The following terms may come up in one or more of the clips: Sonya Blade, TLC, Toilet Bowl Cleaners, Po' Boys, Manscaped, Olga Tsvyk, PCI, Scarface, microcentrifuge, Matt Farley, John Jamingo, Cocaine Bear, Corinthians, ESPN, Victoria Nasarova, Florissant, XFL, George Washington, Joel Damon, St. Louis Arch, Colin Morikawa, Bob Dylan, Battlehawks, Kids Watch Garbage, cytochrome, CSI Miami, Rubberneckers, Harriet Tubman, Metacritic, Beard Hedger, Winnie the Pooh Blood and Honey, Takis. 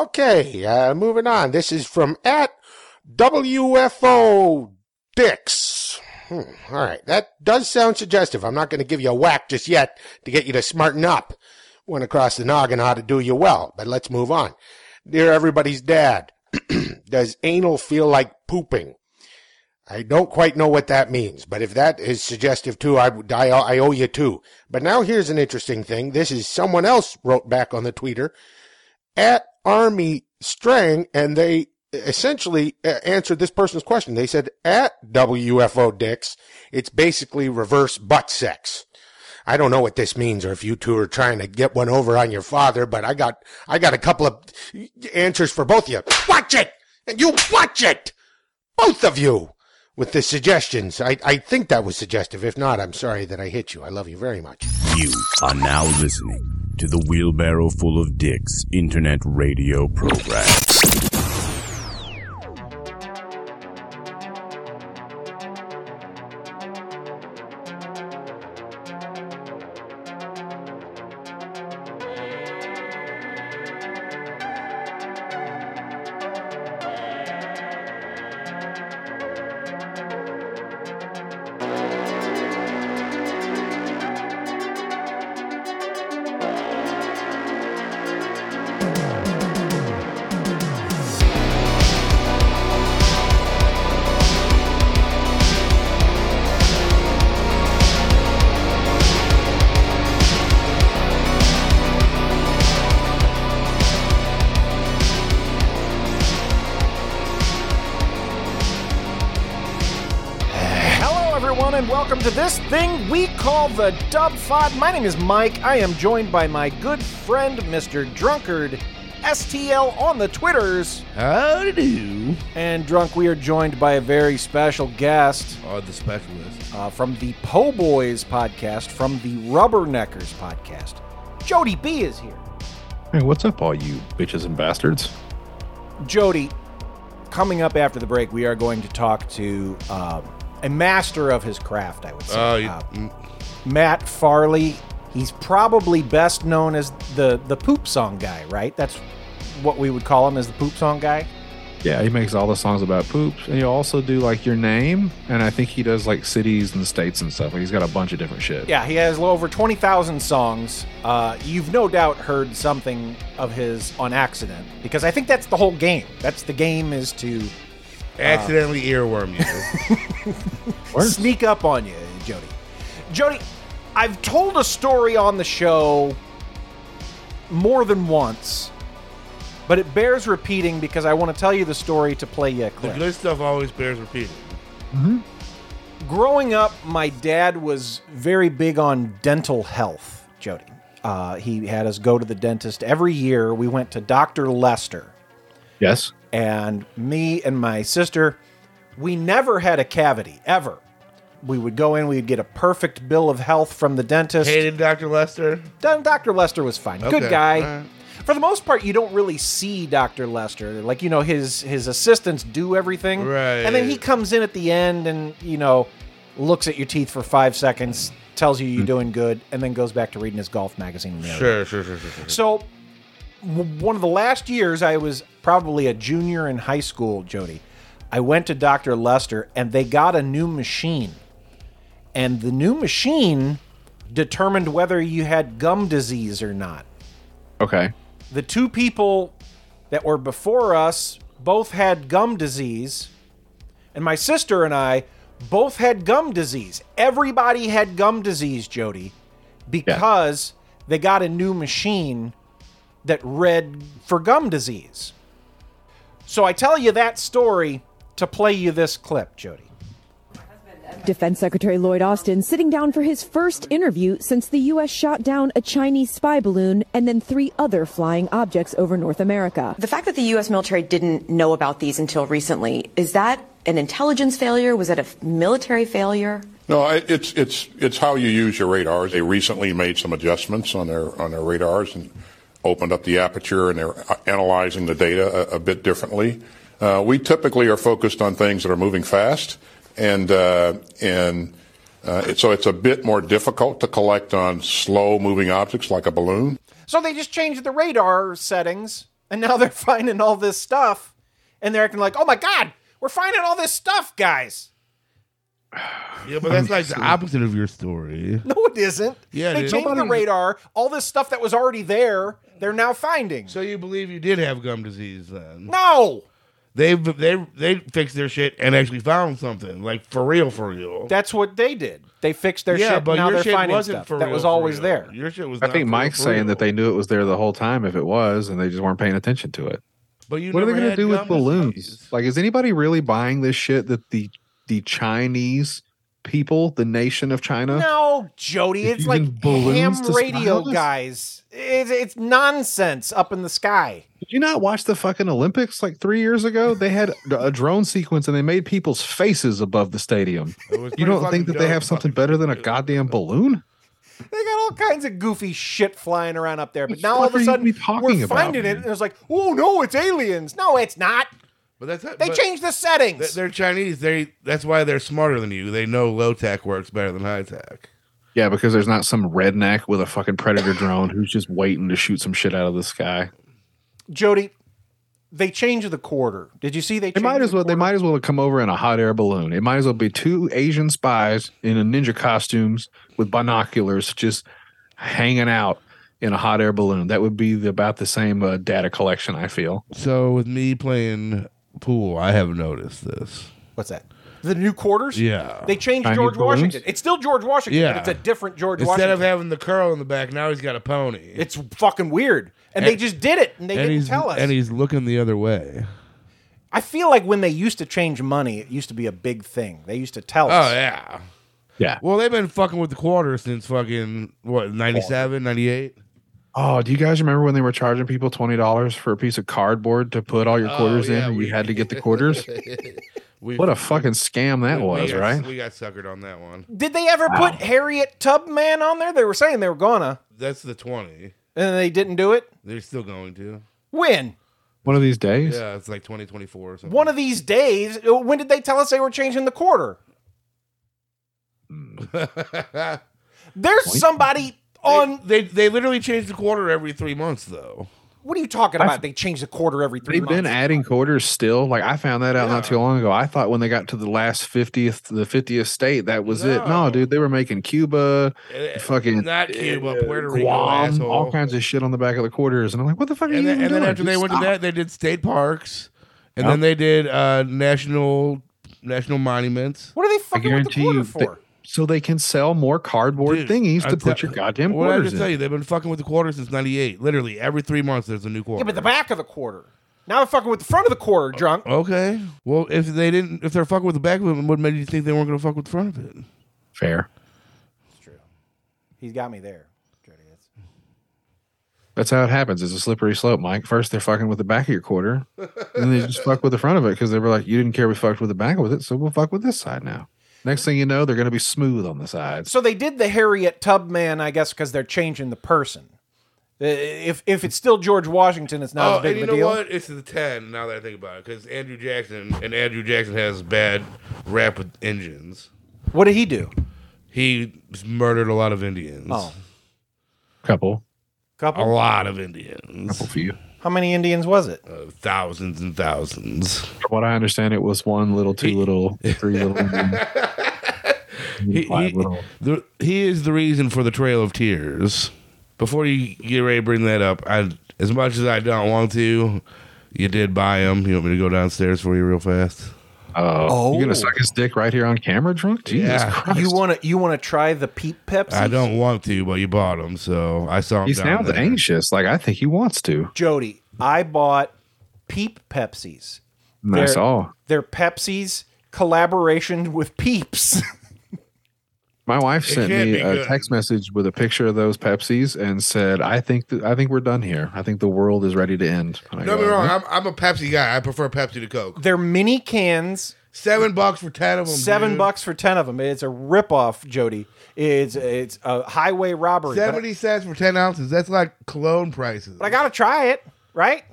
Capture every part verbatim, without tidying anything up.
Okay, uh, moving on. This is from at W F O Dix. Hmm, all right, that does sound suggestive. I'm not going to give you a whack just yet to get you to smarten up. Went across the noggin how to do you well, but let's move on. Dear everybody's dad, does anal feel like pooping? I don't quite know what that means, but if that is suggestive too, I, I, I owe you two. But now here's an interesting thing. This is someone else wrote back on the Twitter, at Army Strang, and they essentially answered this person's question. They said, at W F O Dix, it's basically reverse butt sex. I don't know what this means, or if you two are trying to get one over on your father, but I got I got a couple of answers for both of you. Watch it! And you watch it! Both of you! With the suggestions. I, I think that was suggestive. If not, I'm sorry that I hit you. I love you very much. You are now listening to the Wheelbarrow Full of Dicks Internet Radio Program. This thing we call the Dub Fod. My name is Mike. I am joined by my good friend, Mister Drunkard, S T L on the Twitters. Howdy do. And Drunk, we are joined by a very special guest. Oh, the specialist. Uh, from the Po' Boys podcast, from the Rubberneckers podcast. Jody B is here. Hey, what's up, all you bitches and bastards? Jody, coming up after the break, we are going to talk to... Um, A master of his craft, I would say. Uh, uh, you, Matt Farley. He's probably best known as the, the poop song guy, right? That's what we would call him, as the poop song guy. Yeah, he makes all the songs about poops. And he'll also do, like, your name. And I think he does, like, cities and states and stuff. Like, he's got a bunch of different shit. Yeah, he has over twenty thousand songs. Uh, you've no doubt heard something of his on accident. Because I think that's the whole game. That's the game, is to... accidentally uh, earworm you. Sneak up on you, Jody. Jody, I've told a story on the show more than once, but it bears repeating because I want to tell you the story to play you a clip. The good stuff always bears repeating. Mm-hmm. Growing up, my dad was very big on dental health, Jody. Uh, he had us go to the dentist every year. We went to Doctor Lester. Yes. And me and my sister, we never had a cavity, ever. We would go in, we'd get a perfect bill of health from the dentist. Hated Doctor Lester? Doctor Lester was fine. Okay. Good guy. Right. For the most part, you don't really see Doctor Lester. Like, you know, his, his assistants do everything. Right. And then he comes in at the end and, you know, looks at your teeth for five seconds, tells you you're doing good, and then goes back to reading his golf magazine. Sure, sure, sure, sure, sure. So... one of the last years, I was probably a junior in high school, Jody. I went to Doctor Lester, and they got a new machine. And the new machine determined whether you had gum disease or not. Okay. The two people that were before us both had gum disease. And my sister and I both had gum disease. Everybody had gum disease, Jody, because yeah. they got a new machine that read for gum disease. So I tell you that story to play you this clip, Jody. Defense Secretary Lloyd Austin sitting down for his first interview since the U S shot down a Chinese spy balloon and then three other flying objects over North America. The fact that the U S military didn't know about these until recently, is that an intelligence failure? Was that a military failure? No, it's it's it's how you use your radars. They recently made some adjustments on their on their radars and opened up the aperture, and they're analyzing the data a, a bit differently. Uh, we typically are focused on things that are moving fast, and uh, and uh, it, so it's a bit more difficult to collect on slow-moving objects like a balloon. So they just changed the radar settings And now they're finding all this stuff, and they're acting like, oh my God, we're finding all this stuff, guys. Yeah, but that's like the opposite of your story. No, it isn't. Yeah, they changed the radar. All this stuff that was already there, they're now finding. So you believe you did have gum disease then? No. They they they fixed their shit and actually found something, like for real, for real. That's what they did. They fixed their yeah, shit. But now your they're shit finding wasn't stuff for real, that was always for real. There. Your shit was. I not think Mike's saying real. That they knew it was there the whole time if it was, and they just weren't paying attention to it. But you what are they going to do with balloons? Disease. Like, is anybody really buying this shit that the the Chinese people, the nation of China? No, Jody, it's like ham radio guys. It's, it's nonsense up in the sky. Did you not watch the fucking Olympics like three years ago? They had a drone sequence and they made people's faces above the stadium. You don't think that they have something better than a goddamn balloon? They got all kinds of goofy shit flying around up there, but now all of a sudden we're finding it and it's like, oh no, it's aliens. No, it's not. But that's it. They but changed the settings. They're Chinese. They that's why they're smarter than you. They know low tech works better than high tech. Yeah, because there's not some redneck with a fucking predator drone who's just waiting to shoot some shit out of the sky. Jody, they changed the quarter. Did you see they? They might as well. The they might as well have come over in a hot air balloon. It might as well be two Asian spies in a ninja costumes with binoculars, just hanging out in a hot air balloon. That would be the, about the same uh, data collection. I feel so with me playing pool, I have noticed this. What's that? The new quarters? Yeah. They changed Tiny George balloons? Washington. It's still George Washington, yeah. But it's a different George Instead Washington. Instead of having the curl in the back, now he's got a pony. It's fucking weird. And, and they just did it, and they and didn't tell us. And he's looking the other way. I feel like when they used to change money, it used to be a big thing. They used to tell oh, us. Oh, yeah. Yeah. Well, they've been fucking with the quarters since fucking, what, ninety-seven, ninety-eight? Oh, do you guys remember when they were charging people twenty dollars for a piece of cardboard to put all your quarters oh, yeah, in? We you had to get the quarters? What a fucking scam that we, was, we got, right? We got suckered on that one. Did they ever wow. put Harriet Tubman on there? They were saying they were gonna. That's the twenty. And they didn't do it? They're still going to. When? One of these days? Yeah, it's like twenty twenty-four or something. One of these days? When did they tell us they were changing the quarter? There's somebody... On they, they they literally change the quarter every three months though. What are you talking about? I've, they change the quarter every three. They've months. They've been adding quarters still. Like I found that out yeah. not too long ago. I thought when they got to the last fiftieth, the fiftieth state, that was no. it. No, dude, they were making Cuba, it, fucking not Cuba, it, Puerto Rico, Guam, asshole. All kinds of shit on the back of the quarters. And I'm like, what the fuck are and you then, and doing? And then after Just they went stop. to that, they did state parks, and yep. then they did uh, national national monuments. What are they fucking with the quarter for? They, So they can sell more cardboard Dude, thingies to I'm put t- your goddamn quarters in. What did I just tell you? They've been fucking with the quarter since ninety-eight. Literally, every three months there's a new quarter. Yeah, but the back of the quarter. Now they're fucking with the front of the quarter, drunk. Okay. Well, if they didn't, if they're fucking with the back of it, what made you think they weren't going to fuck with the front of it? Fair. It's true. He's got me there. That's how it happens. It's a slippery slope, Mike. First, they're fucking with the back of your quarter, and then they just fuck with the front of it because they were like, you didn't care we fucked with the back with it, so we'll fuck with this side now. Next thing you know, they're going to be smooth on the sides. So they did the Harriet Tubman, I guess, because they're changing the person. If if it's still George Washington, it's not oh, as big of a deal. You know what? It's the ten now that I think about it, because Andrew Jackson, and Andrew Jackson has bad rap with engines. What did he do? He murdered a lot of Indians. Oh. Couple. Couple? A lot of Indians. Couple for you. How many Indians was it? Uh, thousands and thousands. From what I understand, it was one little, two he, little, three little. he, five he, little. The, he is the reason for the Trail of Tears. Before you get ready to bring that up, I, as much as I don't want to, you did buy him. You want me to go downstairs for you real fast? Uh, oh, you're gonna suck his dick right here on camera, drunk? Jesus yeah. Christ! You wanna you wanna try the Peep Pepsi? I don't want to, but you bought them, so I saw him. He sounds there. anxious, like I think he wants to. Jody, I bought Peep Pepsis. Nice all. They're Pepsi's collaboration with Peeps. My wife sent me a good. text message with a picture of those Pepsis and said, "I think th- I think we're done here. I think the world is ready to end." Don't get me wrong. I'm, I'm a Pepsi guy. I prefer Pepsi to Coke. They're mini cans. Seven bucks for ten of them. Seven dude. bucks for ten of them. It's a ripoff, Jody. It's it's a highway robbery. Seventy cents for ten ounces. That's like cologne prices. But I gotta try it, right?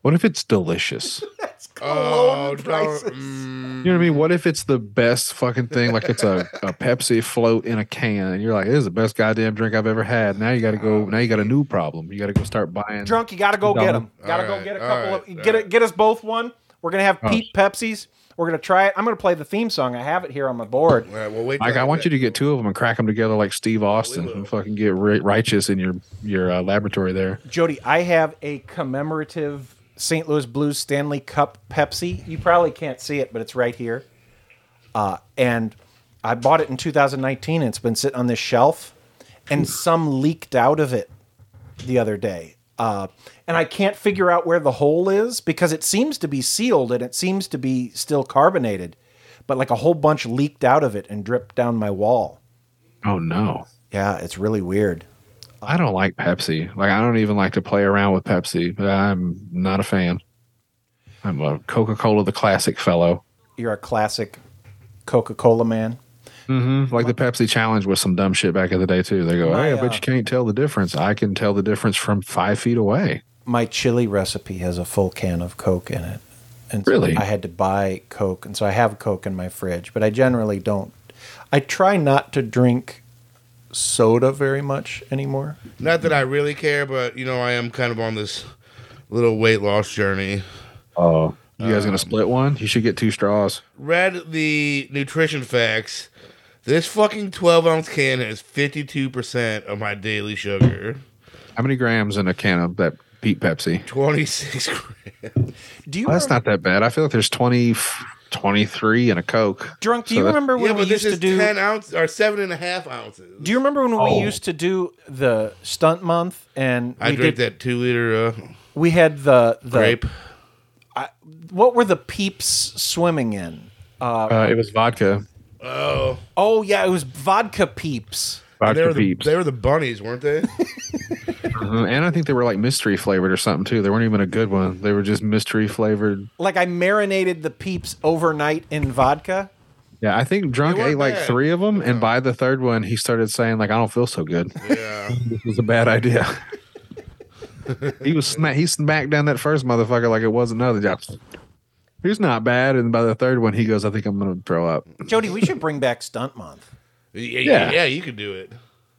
What if it's delicious? It's cologne oh, prices. Mm. You know what I mean? What if it's the best fucking thing? Like it's a, a Pepsi float in a can, and you're like, "This is the best goddamn drink I've ever had." Now you got to go. Now you got a new problem. You got to go start buying. Drunk, you got to go get them. Got to go right, get a couple right, of. Get right. a, get us both one. We're gonna have Pete oh. Pepsis. We're gonna try it. I'm gonna play the theme song. I have it here on my board. All right, well, wait Mike, I want you to get two of them and crack them together like Steve Austin and fucking get righteous in your your uh, laboratory there. Jody, I have a commemorative Saint Louis Blues Stanley Cup Pepsi. You probably can't see it, but it's right here. Uh, and I bought it in two thousand nineteen, and it's been sitting on this shelf. And some leaked out of it the other day. Uh, and I can't figure out where the hole is because it seems to be sealed and it seems to be still carbonated, but like a whole bunch leaked out of it and dripped down my wall. Oh no. Yeah. It's really weird. I don't like Pepsi. Like I don't even like to play around with Pepsi, but I'm not a fan. I'm a Coca-Cola, the classic fellow. You're a classic Coca-Cola man. Mm-hmm. Like the Pepsi challenge was some dumb shit back in the day too. They go, my, "Hey, I bet uh, you can't tell the difference." I can tell the difference from five feet away. My chili recipe has a full can of Coke in it, and so really, I had to buy Coke, and so I have Coke in my fridge. But I generally don't. I try not to drink soda very much anymore. Not that I really care, but you know, I am kind of on this little weight loss journey. Oh, you guys um, gonna split one? You should get two straws. Read the nutrition facts. This fucking twelve-ounce can has fifty-two percent of my daily sugar. How many grams in a can of that Pete Pepsi? twenty-six grams. Do you? Well, that's not that bad. I feel like there's twenty, twenty-three in a Coke. Drunk, do so you remember when yeah, we used to do... ten ounces or seven and a half ounces. Do you remember when oh. we used to do the stunt month? And I drank that two-liter... Uh, we had the... the grape. I, what were the Peeps swimming in? Uh, uh, it was vodka. Oh. Oh, yeah, it was vodka Peeps. Vodka they were the, Peeps. They were the bunnies, weren't they? uh-huh. And I think they were like mystery flavored or something, too. They weren't even a good one. They were just mystery flavored. Like I marinated the Peeps overnight in vodka. Yeah, I think Drunk ate like bad. three of them. And oh. by the third one, he started saying, like, I don't feel so good. Yeah. This was a bad idea. he was smack, he smacked down that first motherfucker like it was another job. He's not bad, and by the third one, he goes, I think I'm going to throw up. Jody, we should bring back Stunt Month. Yeah, yeah, yeah, you could do it.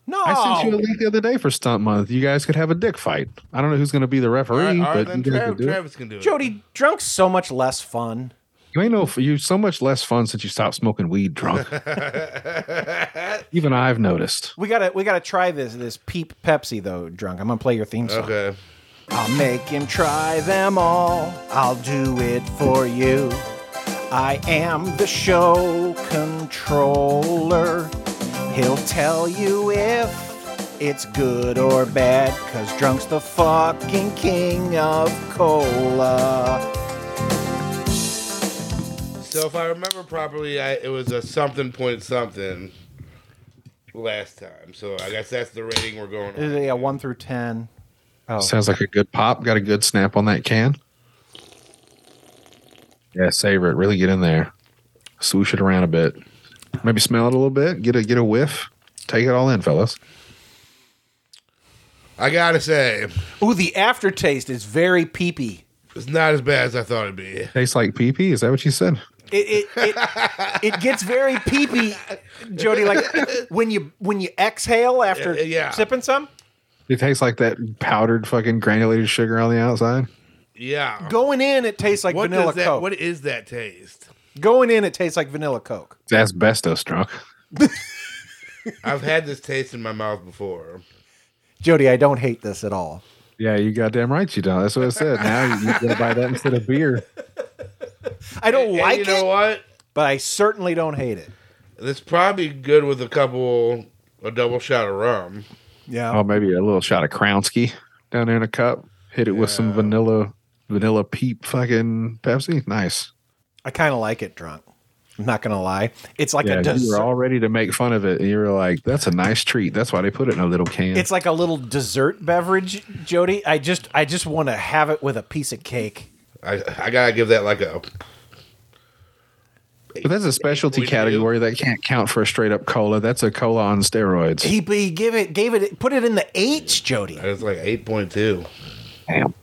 No. I sent you a link the other day for Stunt Month. You guys could have a dick fight. I don't know who's going to be the referee, right, but right, you Trav- do Travis it. can do it. Jody, drunk's so much less fun. You ain't no, you're so much less fun since you stopped smoking weed drunk. Even I've noticed. We gotta, we gotta try this this Peep Pepsi though, Drunk. I'm gonna play your theme song. Okay. I'll make him try them all. I'll do it for you. I am the show controller. He'll tell you if it's good or bad, 'cause Drunk's the fucking king of cola. So if I remember properly, I, it was a something point something last time. So I guess that's the rating we're going on. Yeah, one through ten. Oh. Sounds like a good pop. Got a good snap on that can. Yeah, savor it. Really get in there. Swoosh it around a bit. Maybe smell it a little bit. Get a get a whiff. Take it all in, fellas. I gotta say, ooh, the aftertaste is very peepee. It's not as bad as I thought it'd be. Tastes like peepee. Is that what you said? It it it, it gets very peepee, Jody. Like when you when you exhale after yeah, yeah. sipping some. It tastes like that powdered fucking granulated sugar on the outside. Yeah. Going in, it tastes like what vanilla that, Coke. What is that taste? Going in, it tastes like vanilla Coke. It's asbestos, Drunk. I've had this taste in my mouth before. Jody, I don't hate this at all. Yeah, you goddamn right you don't. That's what I said. Now you gotta buy that instead of beer. I don't and, like and you it, know what? But I certainly don't hate it. It's probably good with a couple, a double shot of rum. Yeah. Oh, maybe a little shot of Crownski down there in a cup. Hit it yeah. with some vanilla, vanilla peep fucking Pepsi. Nice. I kind of like it, Drunk. I'm not gonna lie. It's like yeah, a dessert. You were all ready to make fun of it, and you were like, "That's a nice treat." That's why they put it in a little can. It's like a little dessert beverage, Jody. I just, I just want to have it with a piece of cake. I, I gotta give that like a. But that's a specialty category that can't count for a straight up cola. That's a cola on steroids. He, he gave it, gave it, put it in the eights, Jody. It was like eight point two. Damn.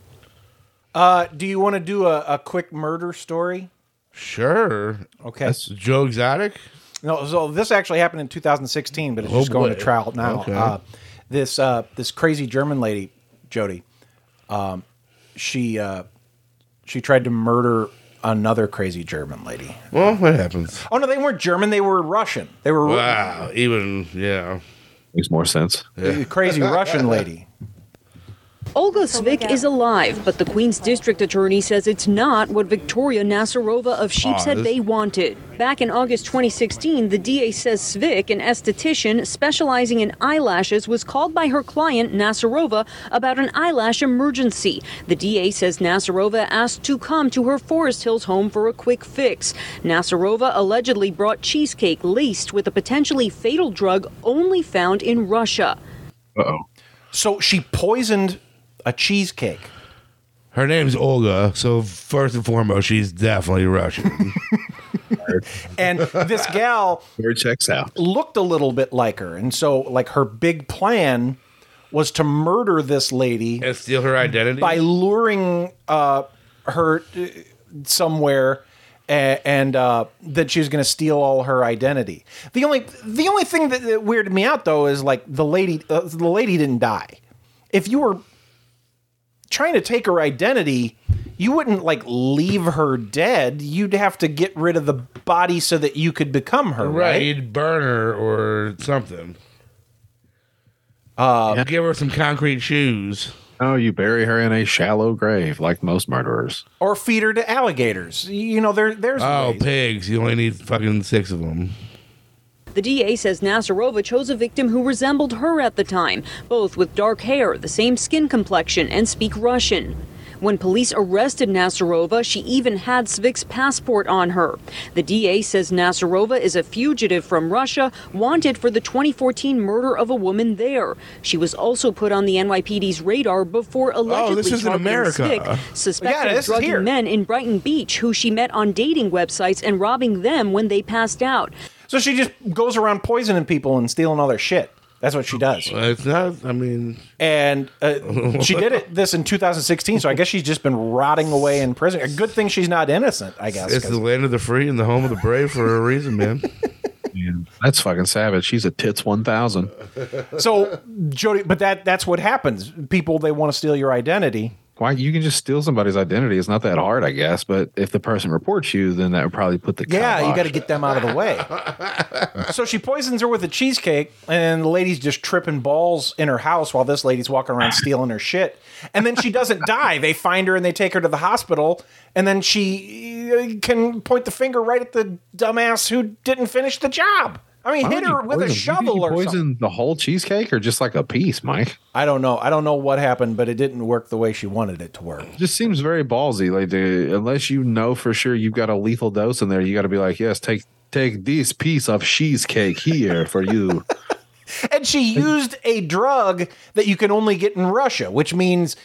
Uh, do you want to do a, a quick murder story? Sure. Okay. That's Joe Exotic? No, so this actually happened in two thousand sixteen, but it's oh, just going boy. to trial now. Okay. Uh, this uh, this crazy German lady, Jody, um, she uh, she tried to murder another crazy German lady. Well, what happens? Oh, no, they weren't German. They were Russian. They were Wow, Russian. even, yeah. Makes more sense. Yeah. Crazy Russian lady. Olga Tsvyk is alive, but the Queens District Attorney says it's not what Victoria Nasarova of Sheepshead oh, Bay wanted. Back in August twenty sixteen, the D A says Tsvyk, an esthetician specializing in eyelashes, was called by her client Nasarova about an eyelash emergency. The D A says Nasarova asked to come to her Forest Hills home for a quick fix. Nasarova allegedly brought cheesecake laced with a potentially fatal drug only found in Russia. Uh-oh. So she poisoned a cheesecake. Her name's Olga, so first and foremost, she's definitely Russian. And this gal checks out. Looked a little bit like her, and so like her big plan was to murder this lady and steal her identity by luring uh, her somewhere, and, and uh, that she was going to steal all her identity. The only the only thing that, that weirded me out though is like the lady uh, the lady didn't die. If you were trying to take her identity, you wouldn't like leave her dead. You'd have to get rid of the body so that you could become her, right? right? You'd burn her or something. Uh, yeah. Give her some concrete shoes. Oh, you bury her in a shallow grave like most murderers, or feed her to alligators. You know, there, there's oh ways. Pigs. You only need fucking six of them. The D A says Nasarova chose a victim who resembled her at the time, both with dark hair, the same skin complexion, and speak Russian. When police arrested Nasarova, she even had Svyk's passport on her. The D A says Nasarova is a fugitive from Russia, wanted for the twenty fourteen murder of a woman there. She was also put on the N Y P D's radar before allegedly oh, this is in America. Svik, suspected yeah, of drugging men in Brighton Beach who she met on dating websites and robbing them when they passed out. So she just goes around poisoning people and stealing all their shit. That's what she does. Well, it's not, I mean... And uh, she did it this in two thousand sixteen, so I guess she's just been rotting away in prison. A good thing she's not innocent, I guess. It's cause... the land of the free and the home of the brave for a reason, man. Man, that's fucking savage. She's a tits one thousand. So, Jody, but that that's what happens. People, they want to steal your identity. Why you can just steal somebody's identity? It's not that hard, I guess. But if the person reports you, then that would probably put the yeah. You got to get them out of the way. So she poisons her with a cheesecake, and the lady's just tripping balls in her house while this lady's walking around stealing her shit. And then she doesn't die. They find her and they take her to the hospital, and then she can point the finger right at the dumbass who didn't finish the job. I mean, Why hit her with poison? a shovel or something. Poison the whole cheesecake or just like a piece, Mike? I don't know. I don't know what happened, but it didn't work the way she wanted it to work. It just seems very ballsy. Like, dude, unless you know for sure you've got a lethal dose in there, you got to be like, yes, take take this piece of cheesecake here for you. And she used a drug that you can only get in Russia, which means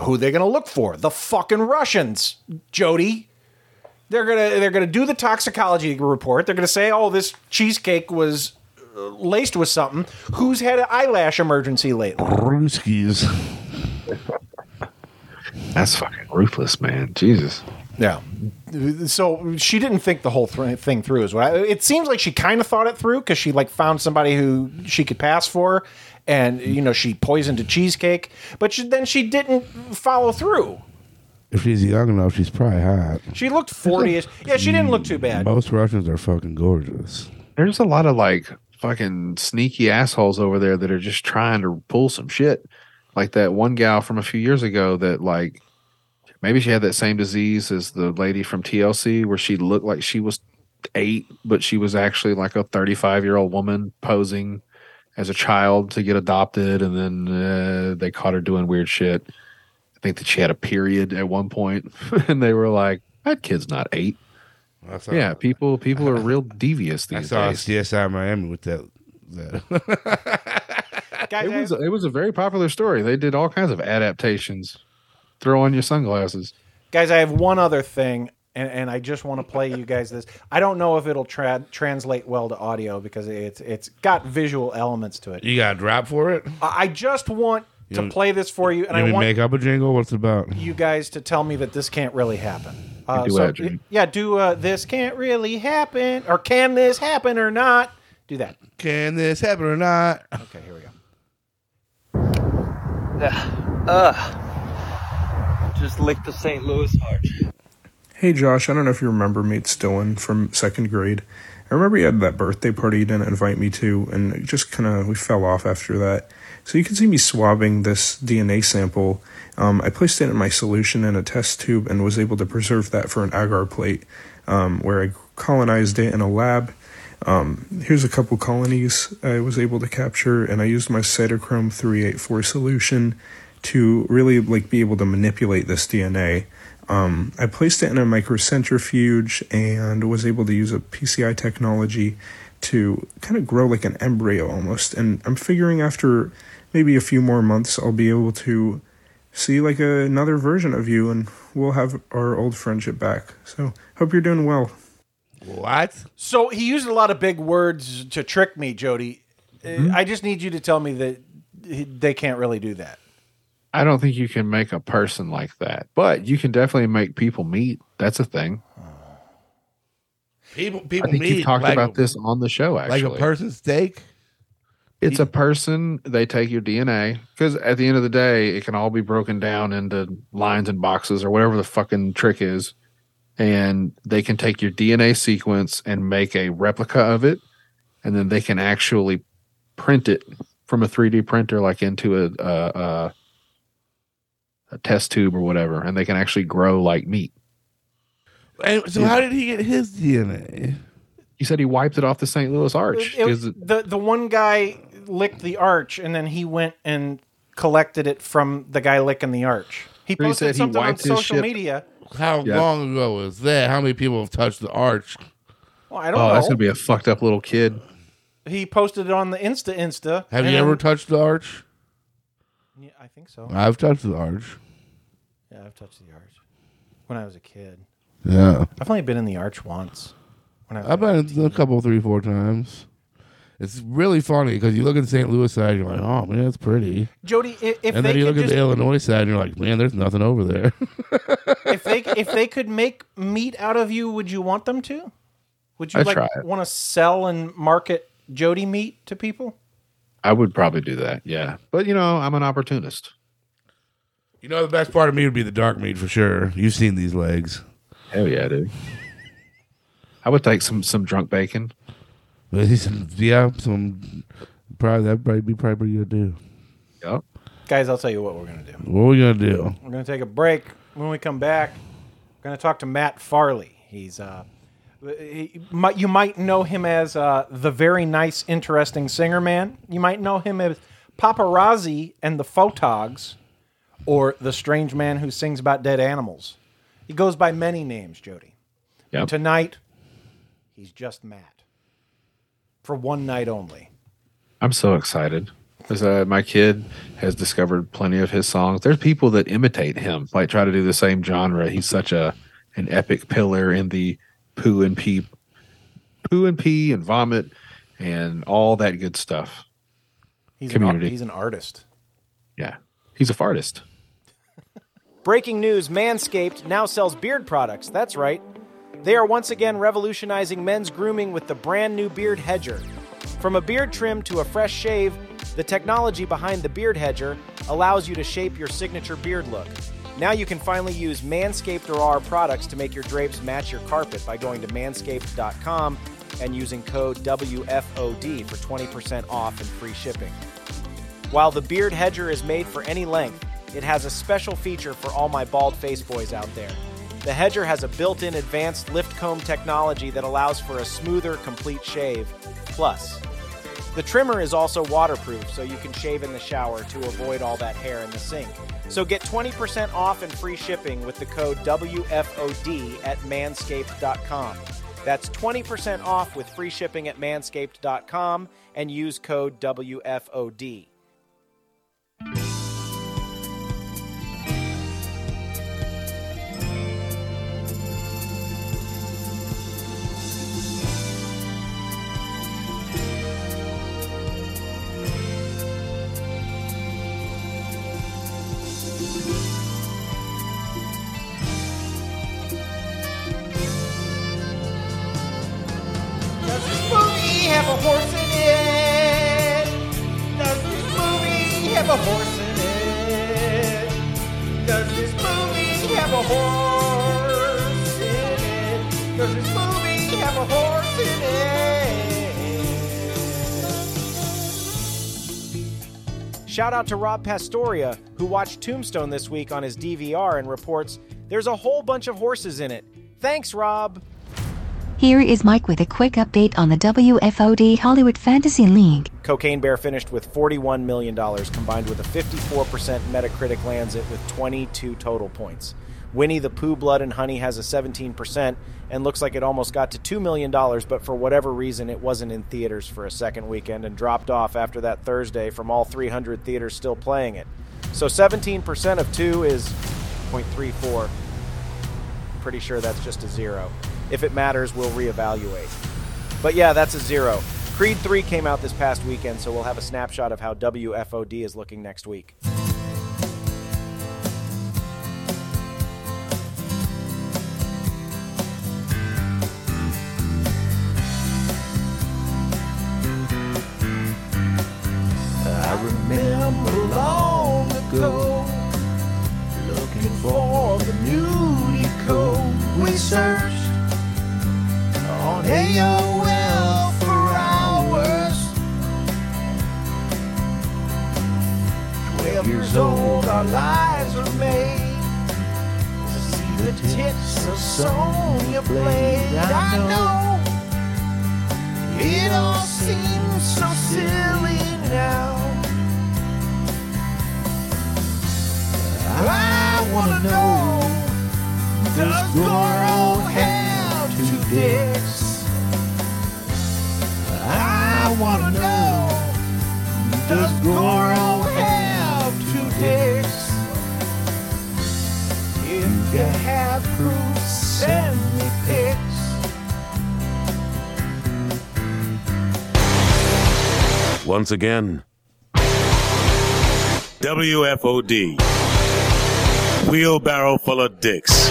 who they're going to look for? The fucking Russians, Jody. They're gonna they're gonna do the toxicology report. They're gonna say, "Oh, this cheesecake was laced with something." Who's had an eyelash emergency lately? Ruskies. That's fucking ruthless, man. Jesus. Yeah. So she didn't think the whole th- thing through as well. It seems like she kind of thought it through because she like found somebody who she could pass for, and you know she poisoned a cheesecake, but she, then she didn't follow through. If she's young enough, she's probably hot. She looked forty-ish. Yeah, she didn't look too bad. Most Russians are fucking gorgeous. There's a lot of, like, fucking sneaky assholes over there that are just trying to pull some shit. Like that one gal from a few years ago that, like, maybe she had that same disease as the lady from T L C where she looked like she was eight, but she was actually, like, a thirty-five-year-old woman posing as a child to get adopted, and then uh, they caught her doing weird shit. Think that she had a period at one point, and they were like, "That kid's not eight." Well, yeah, right. people people are real devious these days. I saw days. C S I Miami with that. that. Guys, it, was, it was a very popular story. They did all kinds of adaptations. Throw on your sunglasses, guys. I have one other thing, and, and I just want to play you guys this. I don't know if it'll tra- translate well to audio because it's it's got visual elements to it. You got a drop for it. I, I just want. to play this for you, and you I want make up a jingle. What's it about? You guys to tell me that this can't really happen. Uh, do so, that, yeah, do uh, this can't really happen, or can this happen or not? Do that. Can this happen or not? Okay, here we go. Uh, uh, just licked the Saint Louis Arch. Hey Josh, I don't know if you remember Mate Stillin from second grade. I remember you had that birthday party you didn't invite me to, and it just kind of, we fell off after that. So you can see me swabbing this D N A sample. Um, I placed it in my solution in a test tube and was able to preserve that for an agar plate, um, where I colonized it in a lab. Um, here's a couple colonies I was able to capture, and I used my cytochrome three eighty-four solution to really like be able to manipulate this D N A. Um, I placed it in a microcentrifuge and was able to use a P C I technology to kind of grow like an embryo almost. And I'm figuring after maybe a few more months, I'll be able to see like a, another version of you, and we'll have our old friendship back. So hope you're doing well. What? So he used a lot of big words to trick me, Jody. Mm-hmm. I just need you to tell me that they can't really do that. I don't think you can make a person like that, but you can definitely make people meet. That's a thing. People, people. I think meet. You talked like about a, this on the show, actually. Like a person's steak? It's a person. They take your D N A because at the end of the day, it can all be broken down into lines and boxes or whatever the fucking trick is, and they can take your D N A sequence and make a replica of it, and then they can actually print it from a three D printer, like into a. a, a a test tube or whatever, and they can actually grow like meat. And so yeah. How did he get his D N A? He said he wiped it off the Saint Louis Arch. It, it, it, the, the one guy licked the arch, and then he went and collected it from the guy licking the arch. He posted he something he on social shit. media. How yeah. long ago was that? How many people have touched the arch? Well, I don't oh, know. Oh, that's going to be a fucked up little kid. He posted it on the Insta Insta. Have you ever touched the arch? Yeah, I think so. I've touched the arch. Yeah, I've touched the arch when I was a kid. Yeah, I've only been in the arch once. When I was I've been in a couple, three, four times. It's really funny because you look at the Saint Louis side, you're like, oh man, that's pretty. Jody, if, if and then they you look just, at the Illinois side, and you're like, man, there's nothing over there. if they if they could make meat out of you, would you want them to? Would you I'd like want to sell and market Jody meat to people? I would probably do that, yeah. But, you know, I'm an opportunist. You know, the best part of me would be the dark meat for sure. You've seen these legs. Hell yeah, dude. I would take some, some drunk bacon. Yeah, some probably that'd probably be probably pretty good too. Yep. Guys, I'll tell you what we're going to do. What are we going to do? We're going to take a break. When we come back, we're going to talk to Matt Farley. He's... uh. You might know him as uh, the very nice, interesting singer man. You might know him as Paparazzi and the Photogs, or the strange man who sings about dead animals. He goes by many names, Jody. Yep. And tonight, he's just Matt. For one night only. I'm so excited. As, uh, my kid has discovered plenty of his songs. There's people that imitate him, like try to do the same genre. He's such a an epic pillar in the... poo and pee, poo and pee and vomit and all that good stuff. He's Community. An, he's an artist. Yeah. He's a fartist. Breaking news, Manscaped now sells beard products. That's right. They are once again revolutionizing men's grooming with the brand new Beard Hedger. From a beard trim to a fresh shave, the technology behind the Beard Hedger allows you to shape your signature beard look. Now you can finally use Manscaped or our products to make your drapes match your carpet by going to manscaped dot com and using code W F O D for twenty percent off and free shipping. While the Beard Hedger is made for any length, it has a special feature for all my bald face boys out there. The Hedger has a built-in advanced lift comb technology that allows for a smoother, complete shave. Plus, the trimmer is also waterproof, so you can shave in the shower to avoid all that hair in the sink. So get twenty percent off and free shipping with the code W F O D at manscaped dot com. That's twenty percent off with free shipping at manscaped dot com and use code W F O D. horse in it? Does this movie have a horse in it? Does this movie have a horse in it? Does this movie have a horse in it? Shout out to Rob Pastoria, who watched Tombstone this week on his D V R and reports, "There's a whole bunch of horses in it." Thanks, Rob. Here is Mike with a quick update on the W F O D Hollywood Fantasy League. Cocaine Bear finished with forty-one million dollars, combined with a fifty-four percent Metacritic, lands it with twenty-two total points. Winnie the Pooh Blood and Honey has a seventeen percent and looks like it almost got to two million dollars, but for whatever reason it wasn't in theaters for a second weekend and dropped off after that Thursday from all three hundred theaters still playing it. So seventeen percent of two is zero point three four. Pretty sure that's just a zero. If it matters, we'll reevaluate. But yeah, that's a zero. Creed three came out this past weekend, so we'll have a snapshot of how W F O D is looking next week. I remember long ago, looking for the beauty code we searched on A O L for hours. Twelve years old, our lives were made to see the tits of Sonya Blade. I know it all seems so silly now. I wanna know, does Goro have two dicks? I wanna know, does Goro have two dicks? If you have proof, send me pics. Once again, W F O D, wheelbarrow full of dicks.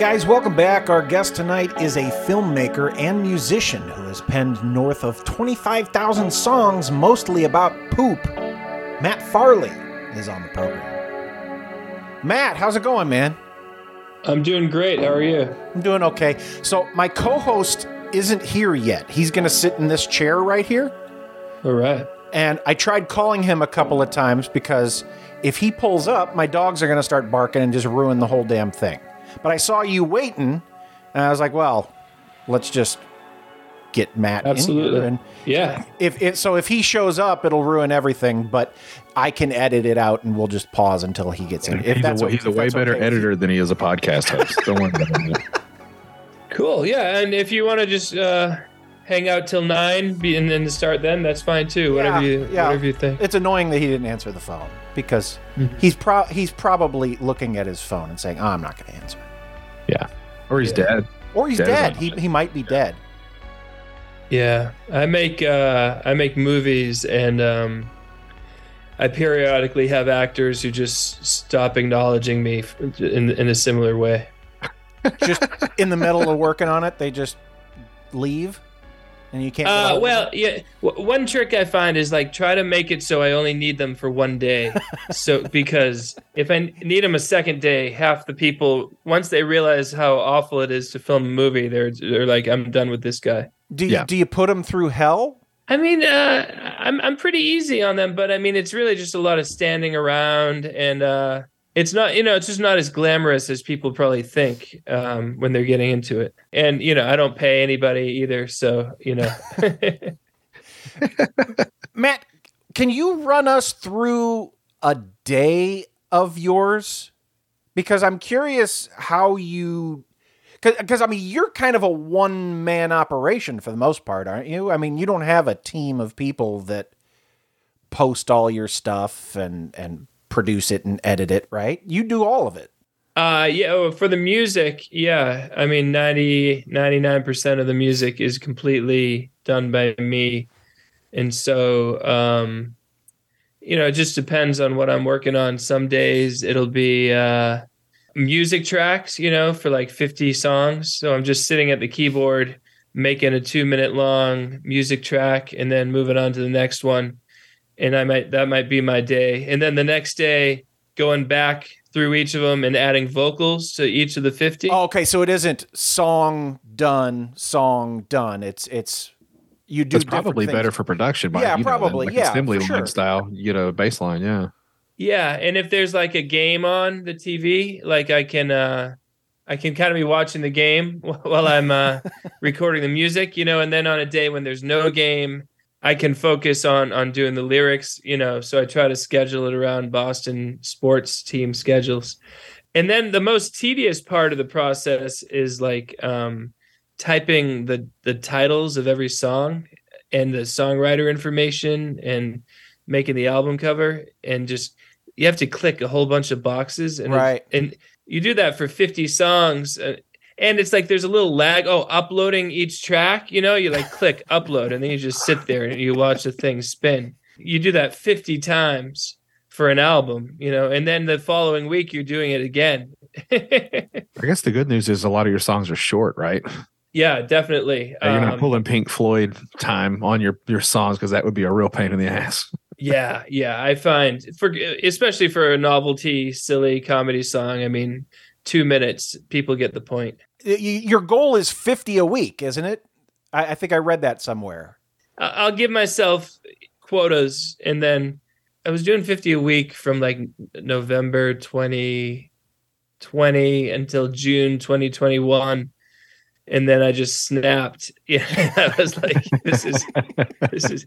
Guys, welcome back. Our guest tonight is a filmmaker and musician who has penned north of twenty-five thousand songs, mostly about poop. Matt Farley is on the program. Matt, how's it going, man? I'm doing great. How are you? I'm doing okay. So my co-host isn't here yet. He's going to sit in this chair right here. All right. And I tried calling him a couple of times because if he pulls up, my dogs are going to start barking and just ruin the whole damn thing. But I saw you waiting, and I was like, well, let's just get Matt Absolutely. in here. And yeah. If it, so if he shows up, it'll ruin everything, but I can edit it out and we'll just pause until he gets in. If he's that's a, okay, he's a way better okay. editor than he is a podcast host. Don't worry about that. Cool. Yeah. And if you want to just uh, hang out till nine be, and then start then, that's fine too. Whatever, yeah, you, yeah. whatever you think. It's annoying that he didn't answer the phone because mm-hmm. he's, pro- he's probably looking at his phone and saying, oh, I'm not going to answer. Yeah. Or he's yeah. dead. Or he's dead. dead. He he might be dead. Yeah, I make uh, I make movies, and um, I periodically have actors who just stop acknowledging me in in a similar way. Just in the middle of working on it, they just leave, and you can't. Uh, well, yeah. W- one trick I find is like try to make it so I only need them for one day. So because if I need them a second day, half the people once they realize how awful it is to film a movie, they're they're like, I'm done with this guy. Do you, yeah. do you put them through hell? I mean, uh, I'm I'm pretty easy on them, but I mean, it's really just a lot of standing around, and uh, it's not, you know, it's just not as glamorous as people probably think um, when they're getting into it. And you know, I don't pay anybody either, so you know. Matt, can you run us through a day of yours? Because I'm curious how you. Because, I mean, you're kind of a one-man operation for the most part, aren't you? I mean, you don't have a team of people that post all your stuff and, and produce it and edit it, right? You do all of it. Uh, yeah, for the music, yeah. I mean, ninety, ninety-nine percent of the music is completely done by me. And so, um, you know, it just depends on what I'm working on. Some days it'll be... Uh, music tracks, you know, for like fifty songs. So I'm just sitting at the keyboard making a two minute long music track and then moving on to the next one. And I might, that might be my day. And then the next day going back through each of them and adding vocals to each of the fifty. Oh, okay. So it isn't song done, song done. It's, it's, you do. It's probably things. Better for production. By, yeah, you know, probably. Like yeah. Assembly sure. line style, you know, bass line. Yeah. Yeah, and if there's like a game on the T V, like I can, uh, I can kind of be watching the game while I'm uh, recording the music, you know. And then on a day when there's no game, I can focus on on doing the lyrics, you know. So I try to schedule it around Boston sports team schedules. And then the most tedious part of the process is like um, typing the the titles of every song and the songwriter information and making the album cover and just. You have to click a whole bunch of boxes, and right. it, and you do that for fifty songs, uh, and it's like there's a little lag. Oh, uploading each track, you know, you like click upload, and then you just sit there and you watch the thing spin. You do that fifty times for an album, you know, and then the following week you're doing it again. I guess the good news is a lot of your songs are short, right? Yeah, definitely. You're um, not pulling Pink Floyd time on your your songs because that would be a real pain in the ass. Yeah, yeah, I find for especially for a novelty, silly comedy song. I mean, two minutes, people get the point. Your goal is fifty a week, isn't it? I, I think I read that somewhere. I'll give myself quotas, and then I was doing fifty a week from like November twenty twenty until June twenty twenty-one. And then I just snapped. Yeah, I was like, "This is, this is,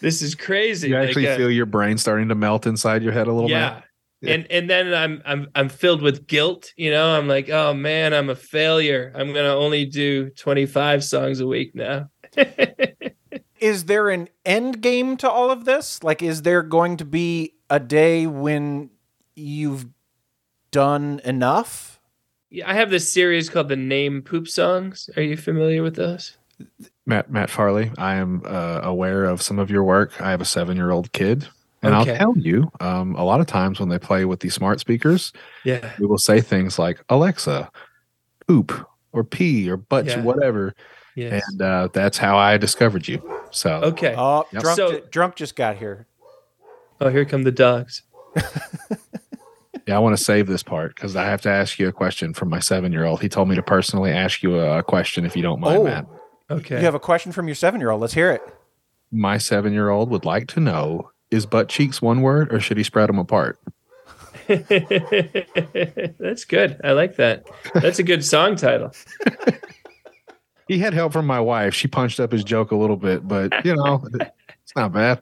this is crazy." You actually like, feel uh, your brain starting to melt inside your head a little bit. Yeah. yeah, and and then I'm I'm I'm filled with guilt. You know, I'm like, "Oh man, I'm a failure. I'm gonna only do twenty-five songs a week now." Is there an end game to all of this? Like, is there going to be a day when you've done enough? I have this series called the Name Poop Songs. Are you familiar with those? Matt Matt Farley, I am uh, aware of some of your work. I have a seven-year-old kid, and okay. I'll tell you, um, a lot of times when they play with the smart speakers, yeah. we will say things like, Alexa, poop, or pee, or butch, yeah. whatever, yes. and uh, that's how I discovered you. So okay. Oh, yep. drunk, so, ju- drunk just got here. Oh, here come the dogs. Yeah, I want to save this part because I have to ask you a question from my seven-year-old. He told me to personally ask you a question if you don't mind, oh, Matt. Okay. You have a question from your seven-year-old. Let's hear it. My seven-year-old would like to know, is butt cheeks one word or should he spread them apart? That's good. I like that. That's a good song title. He had help from my wife. She punched up his joke a little bit, but you know, it's not bad.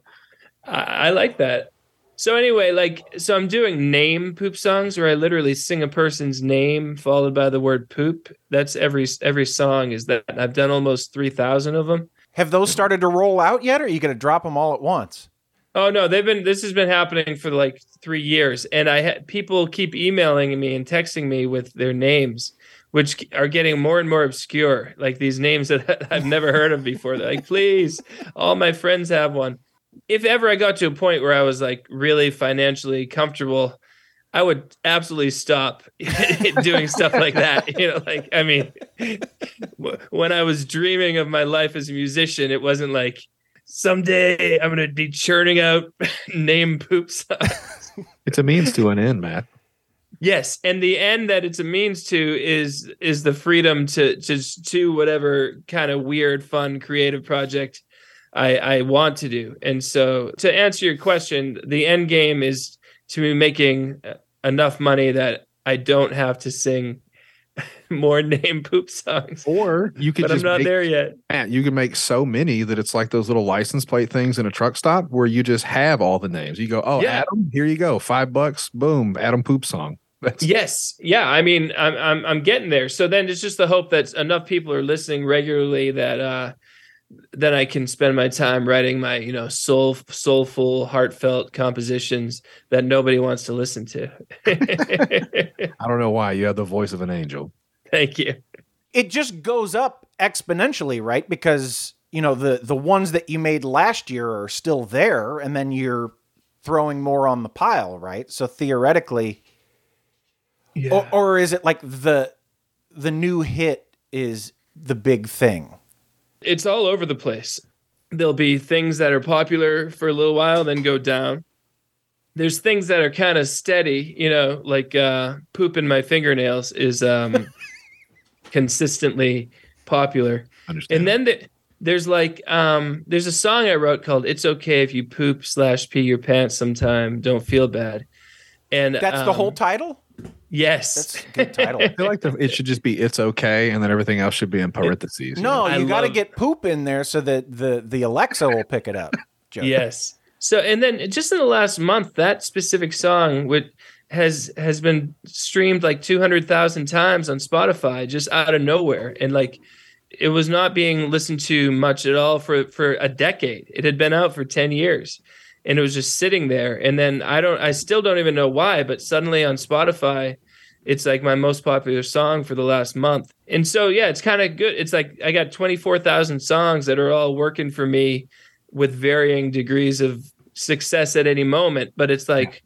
I, I like that. So anyway, like, so I'm doing name poop songs where I literally sing a person's name followed by the word poop. That's every, every song is that. I've done almost three thousand of them. Have those started to roll out yet? Or are you going to drop them all at once? Oh no, they've been, this has been happening for like three years. And I had people keep emailing me and texting me with their names, which are getting more and more obscure. Like these names that I've never heard of before. They're like, please, all my friends have one. If ever I got to a point where I was like really financially comfortable, I would absolutely stop doing stuff like that. You know, like, I mean, when I was dreaming of my life as a musician, it wasn't like someday I'm going to be churning out name poop songs. It's a means to an end, Matt. Yes. And the end that it's a means to is, is the freedom to just do whatever kind of weird, fun, creative project I, I want to do. And so to answer your question, the end game is to be making enough money that I don't have to sing more name poop songs. Or you could but just I'm not make, there yet. Matt, you can make so many that it's like those little license plate things in a truck stop where you just have all the names. You go, oh, yeah. Adam, here you go. Five bucks. Boom. Adam poop song. That's- yes. Yeah. I mean, I'm, I'm, I'm getting there. So then it's just the hope that enough people are listening regularly that, uh, that I can spend my time writing my, you know, soul, soulful, heartfelt compositions that nobody wants to listen to. I don't know why. You have the voice of an angel. Thank you. It just goes up exponentially, right? Because, you know, the, the ones that you made last year are still there, and then you're throwing more on the pile, right? So theoretically, yeah. or, or is it like the, the new hit is the big thing? It's all over the place. There'll be things that are popular for a little while, then go down. There's things that are kind of steady, you know, like uh, poop in my fingernails is um, consistently popular. Understand. And then the, there's like, um, there's a song I wrote called It's Okay If You Poop Slash Pee Your Pants Sometime, Don't Feel Bad. And that's um, the whole title? Yes. That's a good title. I feel like the, it should just be It's Okay, and then everything else should be in parentheses. No, you, know? you got to love... get poop in there so that the, the Alexa will pick it up. Joe. Yes. So, and then just in the last month, that specific song would, has has been streamed like two hundred thousand times on Spotify just out of nowhere. And like it was not being listened to much at all for, for a decade. It had been out for ten years. And it was just sitting there. And then I don't, I still don't even know why, but suddenly on Spotify, it's like my most popular song for the last month. And so, yeah, it's kind of good. It's like I got twenty-four thousand songs that are all working for me with varying degrees of success at any moment. But it's like,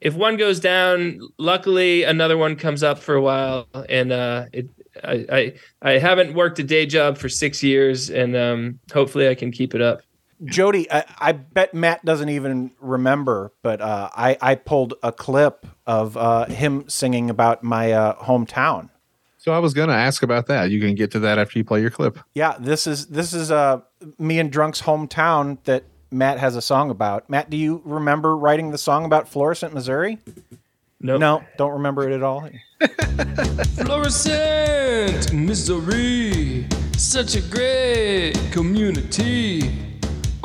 if one goes down, luckily another one comes up for a while. And uh, it, I, I, I haven't worked a day job for six years and um, hopefully I can keep it up. Jody, I, I bet Matt doesn't even remember, but uh, I, I pulled a clip of uh, him singing about my uh, hometown. So I was going to ask about that. You can get to that after you play your clip. Yeah, this is this is uh, me and Drunk's hometown that Matt has a song about. Matt, do you remember writing the song about Florissant, Missouri? No, no, don't remember it at all. Florissant, Missouri, such a great community.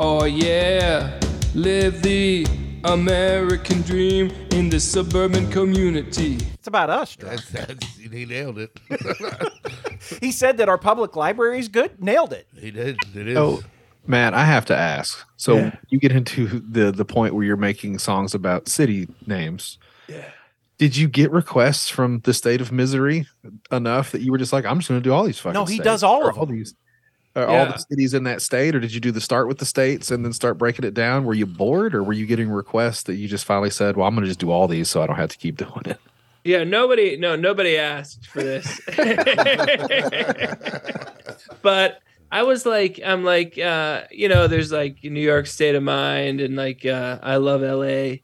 Oh yeah, live the American dream in the suburban community. It's about us, that's, that's, he nailed it. He said that our public library is good. Nailed it. He did. It is. Oh, Matt, I have to ask. So yeah. You get into the, the point where you're making songs about city names. Yeah. Did you get requests from the state of Missouri enough that you were just like, I'm just going to do all these fucking No, he states, does all of all them. These. Are yeah. all the cities in that state, or did you do the start with the states and then start breaking it down? Were you bored, or were you getting requests that you just finally said, well, I'm going to just do all these so I don't have to keep doing it? Yeah, nobody, no, nobody asked for this. But I was like, I'm like, uh, you know, there's like New York State of Mind and like uh, I Love L A.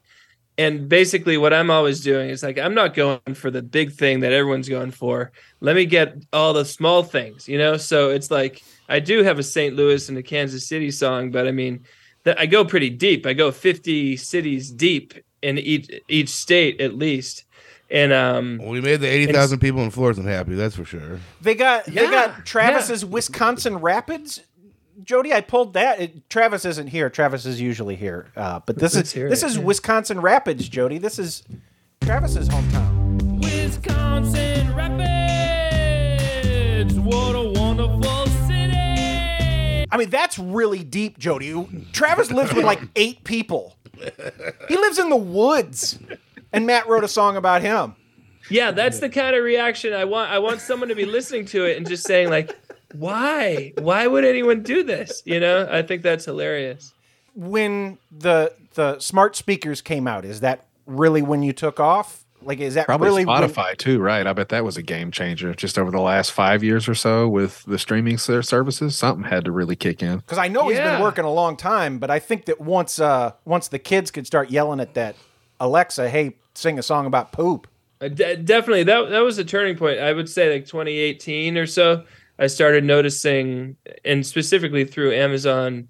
And basically what I'm always doing is like, I'm not going for the big thing that everyone's going for. Let me get all the small things, you know? So it's like, I do have a Saint Louis and a Kansas City song, but I mean, I go pretty deep. I go fifty cities deep in each each state at least. And um, we made the eighty thousand people in Florissant happy. That's for sure. They got yeah, they got Travis's yeah. Wisconsin Rapids. Jody, I pulled that. It, Travis isn't here. Travis is usually here, uh, but this Let's is this it. is yeah. Wisconsin Rapids, Jody. This is Travis's hometown. Wisconsin Rapids. What a wonderful city. I mean, that's really deep, Jody. Travis lives with like eight people. He lives in the woods. And Matt wrote a song about him. Yeah, that's the kind of reaction I want. I want someone to be listening to it and just saying, like, why? Why would anyone do this? You know, I think that's hilarious. When the the smart speakers came out, is that really when you took off? Like, is that Probably really Spotify when... too, right? I bet that was a game changer just over the last five years or so with the streaming services. Something had to really kick in. Because I know yeah. he's been working a long time, but I think that once uh, once the kids could start yelling at that Alexa, hey, sing a song about poop. Uh, d- definitely. That that was a turning point. I would say like twenty eighteen or so, I started noticing, and specifically through Amazon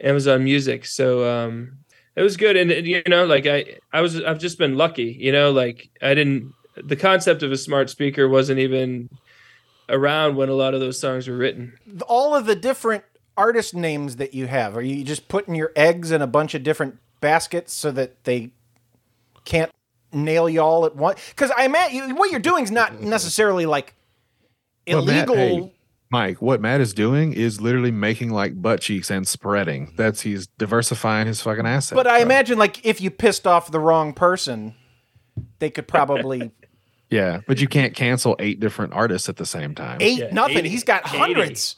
Amazon Music. So um, it was good. And, you know, like I, I was, I've just been lucky, you know, like I didn't, the concept of a smart speaker wasn't even around when a lot of those songs were written. All of the different artist names that you have, are you just putting your eggs in a bunch of different baskets so that they can't nail y'all at once? Because I imagine what you're doing is not necessarily like illegal. Well, Matt, hey, Mike, what Matt is doing is literally making like butt cheeks and spreading. That's he's diversifying his fucking assets. But I so. imagine like if you pissed off the wrong person, they could probably. Yeah, but you can't cancel eight different artists at the same time. Eight yeah, nothing. eighty, he's got hundreds.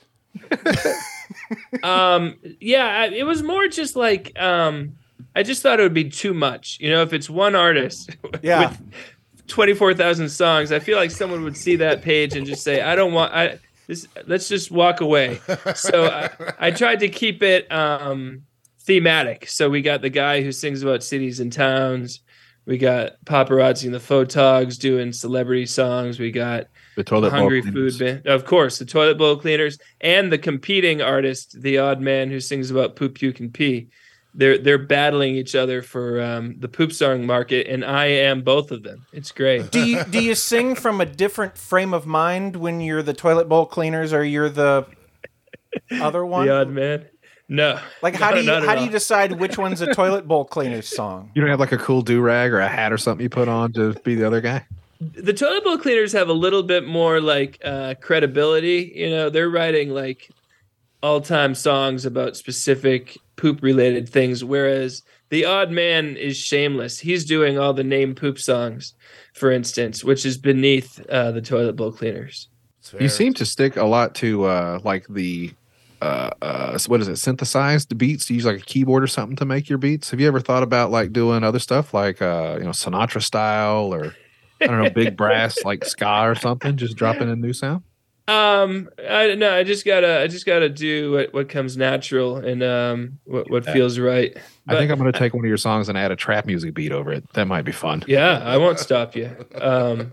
um. Yeah, it was more just like um. I just thought it would be too much. You know, if it's one artist yeah. with twenty-four thousand songs, I feel like someone would see that page and just say, I don't want, I this, let's just walk away. So I, I tried to keep it um, thematic. So we got the guy who sings about cities and towns. We got Paparazzi and the Photogs doing celebrity songs. We got the Toilet Hungry Bowl Food Band. Of course, the Toilet Bowl Cleaners and the competing artist, the Odd Man who sings about poop, puke, and pee. They're they're battling each other for um, the poop song market, and I am both of them. It's great. Do you do you sing from a different frame of mind when you're the Toilet Bowl Cleaners or you're the other one? The Odd Man. No. Like how no, do you how all. do you decide which one's a Toilet Bowl Cleaners song? You don't have like a cool do-rag or a hat or something you put on to be the other guy? The Toilet Bowl Cleaners have a little bit more like uh, credibility. You know, they're writing like all-time songs about specific poop-related things, whereas the Odd Man is shameless. He's doing all the name poop songs, for instance, which is beneath uh, the Toilet Bowl Cleaners. You seem to stick a lot to uh, like the uh, uh, what is it? Synthesized beats. You use like a keyboard or something to make your beats. Have you ever thought about like doing other stuff like uh, you know Sinatra style or I don't know big brass like ska or something? Just dropping a new sound. Um, I no, I just gotta, I just gotta do what, what comes natural and um, what what feels right. But I think I'm gonna take one of your songs and add a trap music beat over it. That might be fun. Yeah, I won't stop you. Um,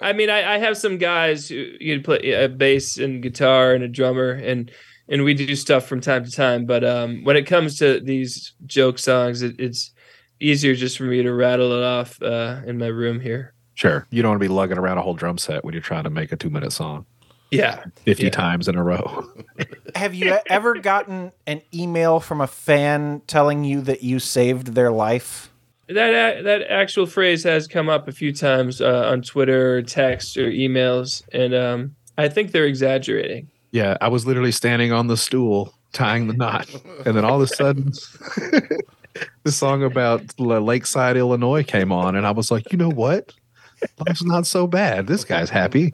I mean, I, I have some guys who you play a bass and guitar and a drummer, and and we do stuff from time to time. But um, when it comes to these joke songs, it, it's easier just for me to rattle it off uh, in my room here. Sure, you don't want to be lugging around a whole drum set when you're trying to make a two minute song. Yeah, fifty yeah. times in a row. Have you ever gotten an email from a fan telling you that you saved their life? That that actual phrase has come up a few times uh, on Twitter, or text, or emails, and um, I think they're exaggerating. Yeah, I was literally standing on the stool tying the knot, and then all of a sudden, the song about Lakeside, Illinois came on, and I was like, you know what? Life's not so bad. This guy's happy.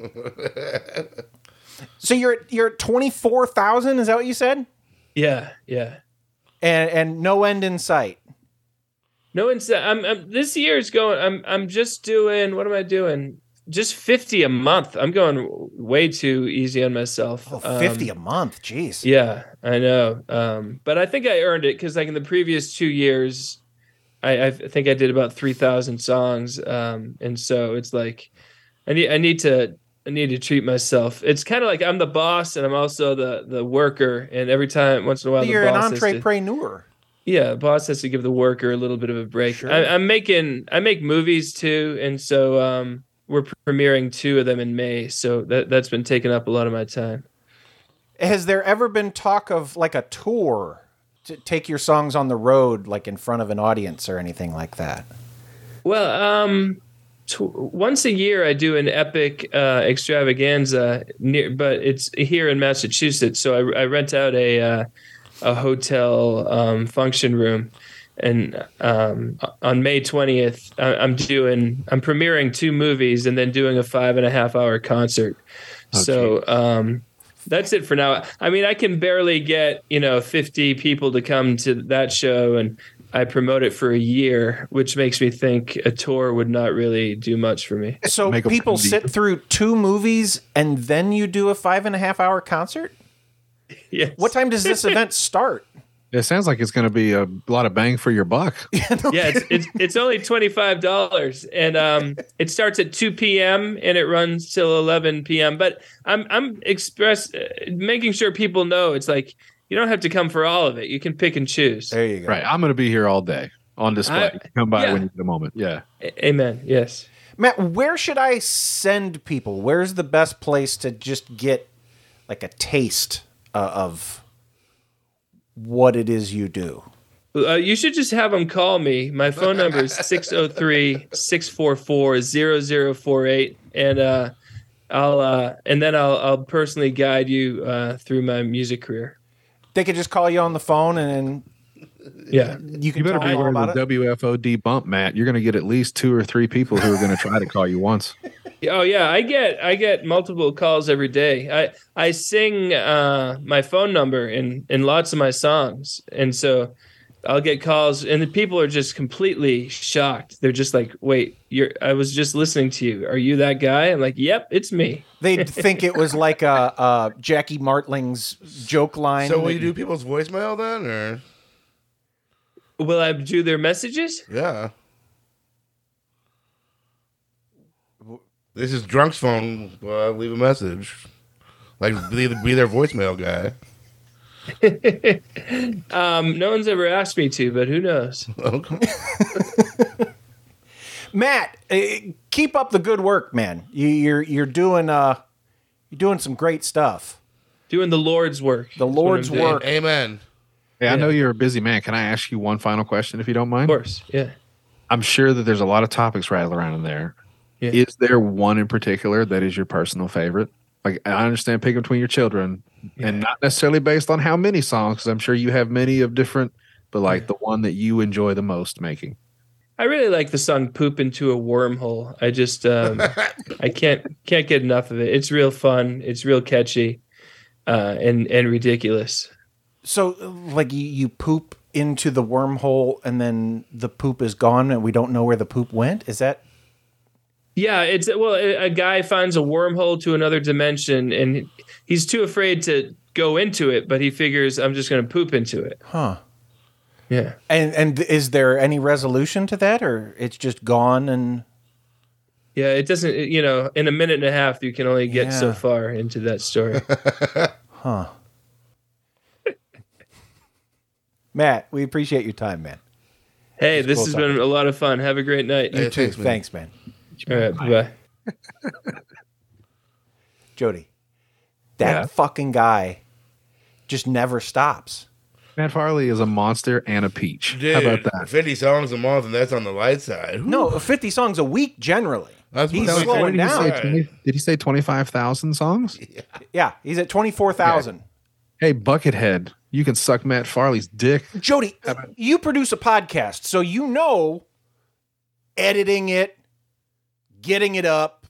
So you're you're at twenty-four thousand, is that what you said? Yeah, yeah. And and no end in sight. No end in sight. I'm, I'm this year's going I'm I'm just doing what am I doing? Just fifty a month. I'm going way too easy on myself. Oh, um, fifty a month. Jeez. Yeah, I know. Um, but I think I earned it cuz like in the previous two years I, I think I did about three thousand songs um, and so it's like I need I need to I need to treat myself. It's kind of like I'm the boss and I'm also the, the worker. And every time, once in a while, you're the boss an entrepreneur. Is Yeah, boss has to give the worker a little bit of a break. Sure. I, I'm making I make movies too, and so um, we're premiering two of them in May. So that that's been taking up a lot of my time. Has there ever been talk of like a tour to take your songs on the road, like in front of an audience or anything like that? Well, um, t- once a year I do an epic uh, extravaganza, near, but it's here in Massachusetts. So I, I rent out a uh, a hotel um, function room, and um, on May twentieth I- I'm doing I'm premiering two movies and then doing a five and a half hour concert. Okay. So. Um, That's it for now. I mean, I can barely get, you know, fifty people to come to that show, and I promote it for a year, which makes me think a tour would not really do much for me. So Make people sit through two movies and then you do a five and a half hour concert? Yes. What time does this event start? It sounds like it's going to be a lot of bang for your buck. yeah, it's, it's it's only twenty-five dollars, and um, it starts at two p.m. and it runs till eleven p.m. But I'm I'm express uh, making sure people know it's like you don't have to come for all of it. You can pick and choose. There you go. Right, I'm going to be here all day on display. I, come by yeah. when you get a moment. Yeah. A- Amen. Yes. Matt, where should I send people? Where's the best place to just get like a taste uh, of? What it is you do. Uh, you should just have them call me. My phone number is six oh three, six four four, zero zero four eight, and uh I'll uh and then I'll I'll personally guide you uh through my music career. They could just call you on the phone and yeah. You can you better be on the W F O D bump, Matt. You're going to get at least two or three people who are going to try to call you once. Oh yeah, I get I get multiple calls every day. I I sing uh, my phone number in, in lots of my songs, and so I'll get calls, and the people are just completely shocked. They're just like, "Wait, you're? I was just listening to you. Are you that guy?" I'm like, "Yep, it's me." They'd think it was like a, a Jackie Martling's joke line. So will you do people's voicemail then, or will I do their messages? Yeah. This is Drunk's phone. Uh, leave a message. Like, be, be their voicemail guy. um, no one's ever asked me to, but who knows? Okay. Matt, keep up the good work, man. You, you're you're doing uh, you're doing some great stuff. Doing the Lord's work. The Lord's work. Amen. Hey, yeah. I know you're a busy man. Can I ask you one final question, if you don't mind? Of course. Yeah. I'm sure that there's a lot of topics rattling around in there. Yeah. Is there one in particular that is your personal favorite? Like, I understand picking between your children, yeah. and not necessarily based on how many songs, because I'm sure you have many of different, but like yeah. the one that you enjoy the most making. I really like the song "Poop Into a Wormhole." I just um, I can't can't get enough of it. It's real fun. It's real catchy, uh, and and ridiculous. So, like, you, you poop into the wormhole, and then the poop is gone, and we don't know where the poop went. Is that? Yeah, it's well, a guy finds a wormhole to another dimension, and he's too afraid to go into it, but he figures, I'm just going to poop into it. Huh. Yeah. And and is there any resolution to that, or it's just gone? And yeah, it doesn't, you know, in a minute and a half, you can only get yeah. so far into that story. Huh. Matt, we appreciate your time, man. Hey, this cool has time. been a lot of fun. Have a great night. You hey, too. Thanks, man. Thanks, man. All right, bye. Jody, that yeah. fucking guy just never stops. Matt Farley is a monster and a peach. Dude, how about that? fifty songs a month, and that's on the light side. Ooh. No, fifty songs a week generally. That's he's that slowing down. Did he say, twenty, say twenty-five thousand songs? Yeah. yeah, he's at twenty-four thousand. Yeah. Hey, Buckethead, you can suck Matt Farley's dick. Jody, about- you produce a podcast, so you know editing it, getting it up.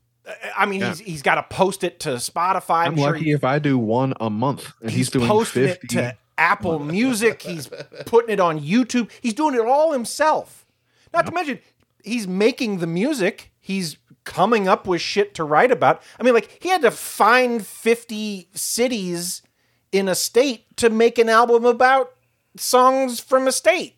I mean, yeah. he's he's got to post it to Spotify. I'm, I'm sure lucky he, if I do one a month, and he's, he's doing posting fifty. It to Apple Music. He's putting it on YouTube. He's doing it all himself. Not yeah. to mention, he's making the music. He's coming up with shit to write about. I mean, like, he had to find fifty cities in a state to make an album about songs from a state.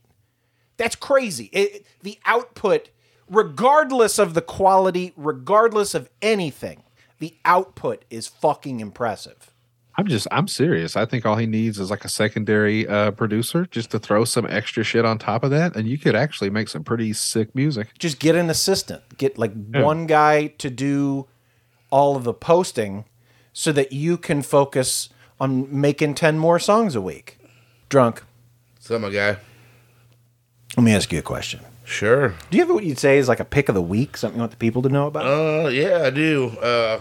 That's crazy. It, the output. Regardless of the quality, regardless of anything, the output is fucking impressive. I'm just, I'm serious. I think all he needs is like a secondary uh, producer just to throw some extra shit on top of that. And you could actually make some pretty sick music. Just get an assistant, get like yeah. one guy to do all of the posting so that you can focus on making ten more songs a week. Drunk. So my guy, let me ask you a question. Sure. Do you have what you'd say is like a pick of the week? Something you want the people to know about? Uh, yeah, I do. Uh,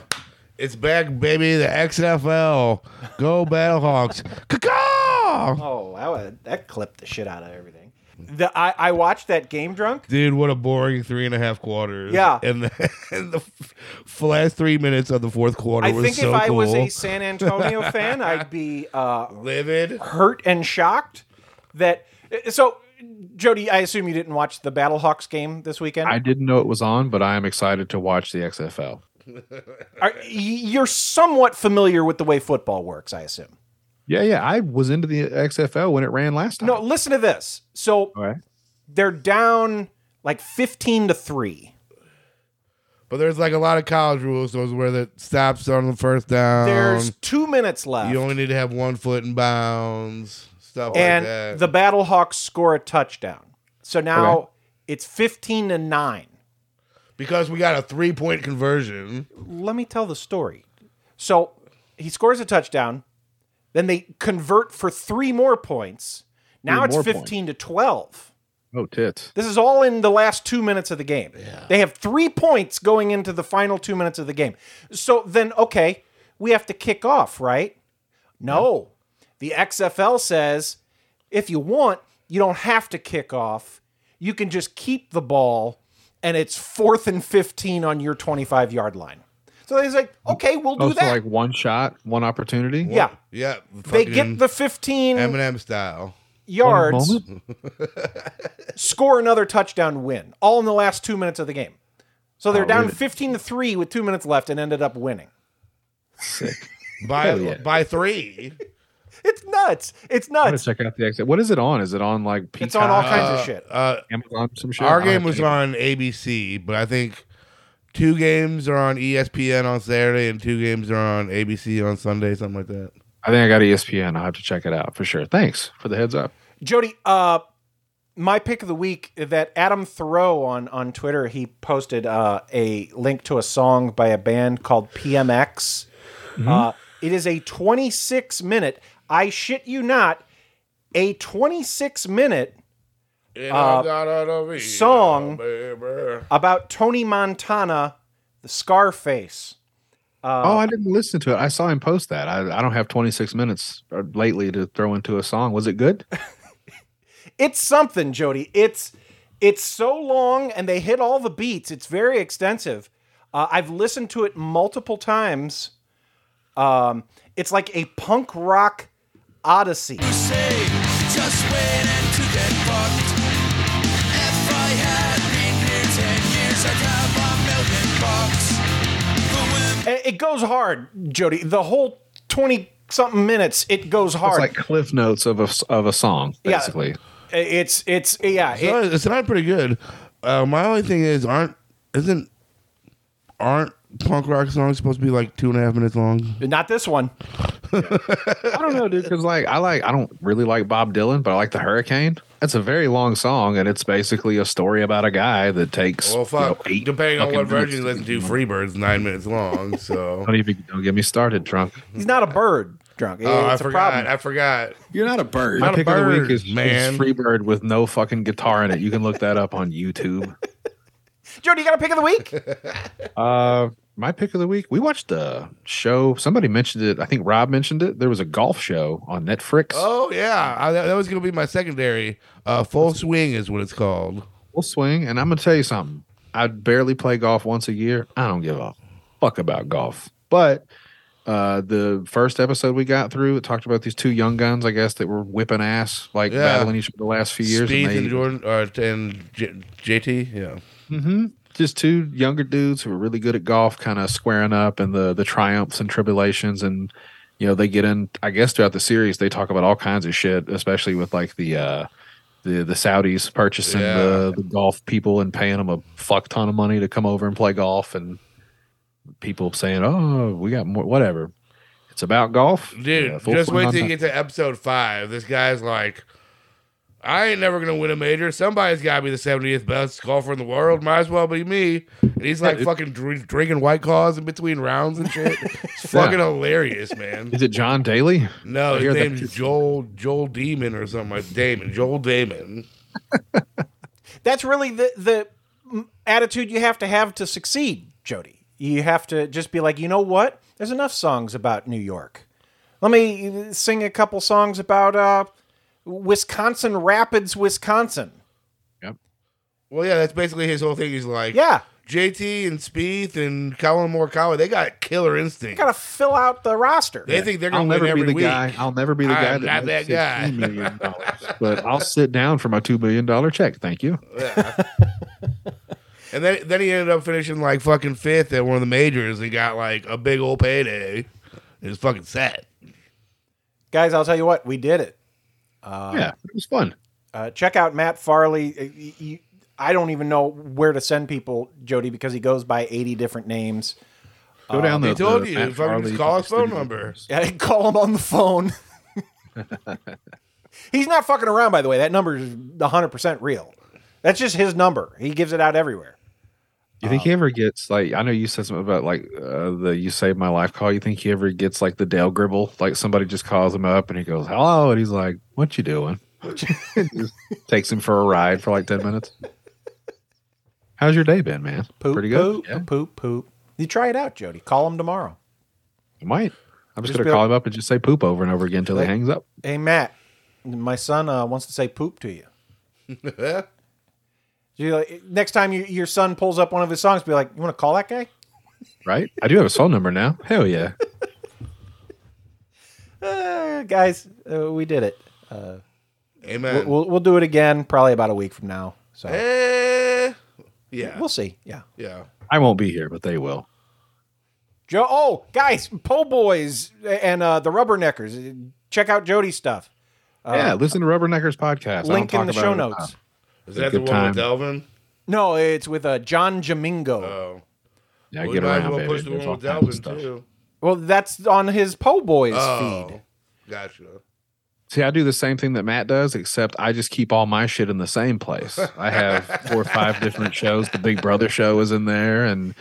It's back, baby. The X F L. Go Battlehawks. Oh, that, was, that clipped the shit out of everything. The, I, I watched that game drunk. Dude, what a boring three and a half quarters. Yeah. And the, and the f- last three minutes of the fourth quarter I was so cool. I think if I was a San Antonio fan, I'd be uh, livid, hurt, and shocked. That So... Jody, I assume you didn't watch the Battlehawks game this weekend? I didn't know it was on, but I am excited to watch the X F L. Are, you're somewhat familiar with the way football works, I assume. Yeah, yeah. I was into the X F L when it ran last time. No, listen to this. So right. They're down like fifteen to three. But there's like a lot of college rules. Those where the stops on the first down. There's two minutes left. You only need to have one foot in bounds. Stuff and like that. The Battlehawks score a touchdown. So now okay. It's fifteen to nine. Because we got a three-point conversion. Let me tell the story. So he scores a touchdown. Then they convert for three more points. Now three it's fifteen to twelve. Oh, tits. This is all in the last two minutes of the game. Yeah. They have three points going into the final two minutes of the game. So then, okay, we have to kick off, right? No. Yeah. The X F L says, if you want, you don't have to kick off. You can just keep the ball, and it's fourth and fifteen on your twenty-five-yard line. So he's like, okay, we'll do oh, that. So like one shot, one opportunity? One, yeah. Yeah. They get the fifteen Eminem style yards, score another touchdown win, all in the last two minutes of the game. So they're oh, down fifteen to three with two minutes left and ended up winning. Sick. by, yeah. by three. It's nuts. It's nuts. I'm gonna check out the exit. What is it on? Is it on like Peacock? It's on all kinds uh, of shit. Uh, Amazon, some shit. Our game was on A B C, but I think two games are on E S P N on Saturday and two games are on A B C on Sunday, something like that. I think I got E S P N. I'll have to check it out for sure. Thanks for the heads up. Jody, uh, my pick of the week, that Adam Thoreau on, on Twitter, he posted uh, a link to a song by a band called P M X. Mm-hmm. Uh, it is a twenty-six minute... I shit you not, a twenty-six minute uh, song about Tony Montana, the Scarface. Uh, oh, I didn't listen to it. I saw him post that. I, I don't have twenty-six minutes lately to throw into a song. Was it good? It's something, Jody. It's it's so long, and they hit all the beats. It's very extensive. Uh, I've listened to it multiple times. Um, it's like a punk rock odyssey. You say, just wait and to get fucked. If I had been here ten years, I'd have a million bucks. When- it goes hard, Jody. The whole twenty-something minutes, it goes hard. It's like Cliff Notes of a, of a song, basically. Yeah, it's, it's, yeah. It, so it's not pretty good. Uh, my only thing is, aren't, isn't, aren't, punk rock song is supposed to be like two and a half minutes long. Not this one. Yeah. I don't know, dude. Because like I like I don't really like Bob Dylan, but I like The Hurricane. That's a very long song, and it's basically a story about a guy that takes. Well, fuck. You know, eight Depending on what version you listen to, Freebird's nine minutes long. So don't even don't get me started, drunk. He's not a bird, drunk. Oh, it's I forgot. Problem. I forgot. You're not a bird. My pick of the week is, man. is Freebird with no fucking guitar in it. You can look that up on YouTube. Jody, you got a pick of the week? uh, my pick of the week? We watched a show. Somebody mentioned it. I think Rob mentioned it. There was a golf show on Netflix. Oh, yeah. I, that was going to be my secondary. Uh, Full Swing is what it's called. Full Swing. And I'm going to tell you something. I barely play golf once a year. I don't give a fuck about golf. But uh, the first episode we got through, it talked about these two young guns, I guess, that were whipping ass, like yeah. battling each other the last few years. Spieth and, and Jordan, uh, and J- JT, yeah. Mm-hmm. Just two younger dudes who are really good at golf, kind of squaring up and the the triumphs and tribulations, and you know they get in. I guess throughout the series they talk about all kinds of shit, especially with like the uh, the the Saudis purchasing yeah. the, the golf people and paying them a fuck ton of money to come over and play golf, and people saying, "Oh, we got more," whatever. It's about golf. Dude, yeah, just wait till you get to episode five. This guy's like, I ain't never going to win a major. Somebody's got to be the seventieth best golfer in the world. Might as well be me. And he's like yeah, fucking dr- drinking White Claws in between rounds and shit. It's fucking yeah. hilarious, man. Is it John Daly? No, I his name's that- Joel Joel Damon or something like Damon. Joel Damon. That's really the the attitude you have to have to succeed, Jody. You have to just be like, you know what? There's enough songs about New York. Let me sing a couple songs about... uh. Wisconsin Rapids, Wisconsin. Yep. Well, yeah, that's basically his whole thing. He's like, yeah, J T and Spieth and Colin Morikawa, they got killer instinct. Got to fill out the roster. They yeah. think they're going to win every the week. Guy, I'll never be the guy. I'm that makes that sixteen million dollars, but I'll sit down for my two billion dollar check. Thank you. Yeah. And then then he ended up finishing like fucking fifth at one of the majors. He got like a big old payday. It was fucking sad. Guys, I'll tell you what, we did it. Uh, yeah, it was fun. Uh, check out Matt Farley. He, I don't even know where to send people, Jody, because he goes by eighty different names. Go down uh, the. I told the, you, Matt Farley, just call his phone number. Yeah, call him on the phone. He's not fucking around, by the way. That number is one hundred percent real. That's just his number. He gives it out everywhere. You think um, he ever gets like? I know you said something about like uh, the "You Saved My Life" call. You think he ever gets like the Dale Gribble? Like somebody just calls him up and he goes, "Hello," and he's like, "What you doing?" Just takes him for a ride for like ten minutes. How's your day been, man? Poop, pretty good. Poop, yeah. poop, poop. You try it out, Jody. Call him tomorrow. You might. I'm just, just gonna call like, him up and just say poop over and over again until like, he hangs up. Hey, Matt, my son uh, wants to say poop to you. Next time you, your son pulls up one of his songs, be like, you want to call that guy? Right? I do have his phone number now. Hell yeah. uh, guys, uh, we did it. Uh, Amen. We'll, we'll do it again probably about a week from now. So eh, yeah, we'll see. Yeah. Yeah. I won't be here, but they will. Joe. Oh, guys, Po' Boys and uh, the Rubberneckers. Check out Jody's stuff. Uh, yeah. Listen to Rubberneckers podcast. Link in the show notes. Is that the one time. with Delvin? No, it's with uh, John Jamingo. Oh. Yeah, I well, get around, well baby. Push the one with Delvin, too. Well, that's on his Po' Boys oh, feed. Gotcha. See, I do the same thing that Matt does, except I just keep all my shit in the same place. I have four or five different shows. The Big Brother show is in there, and,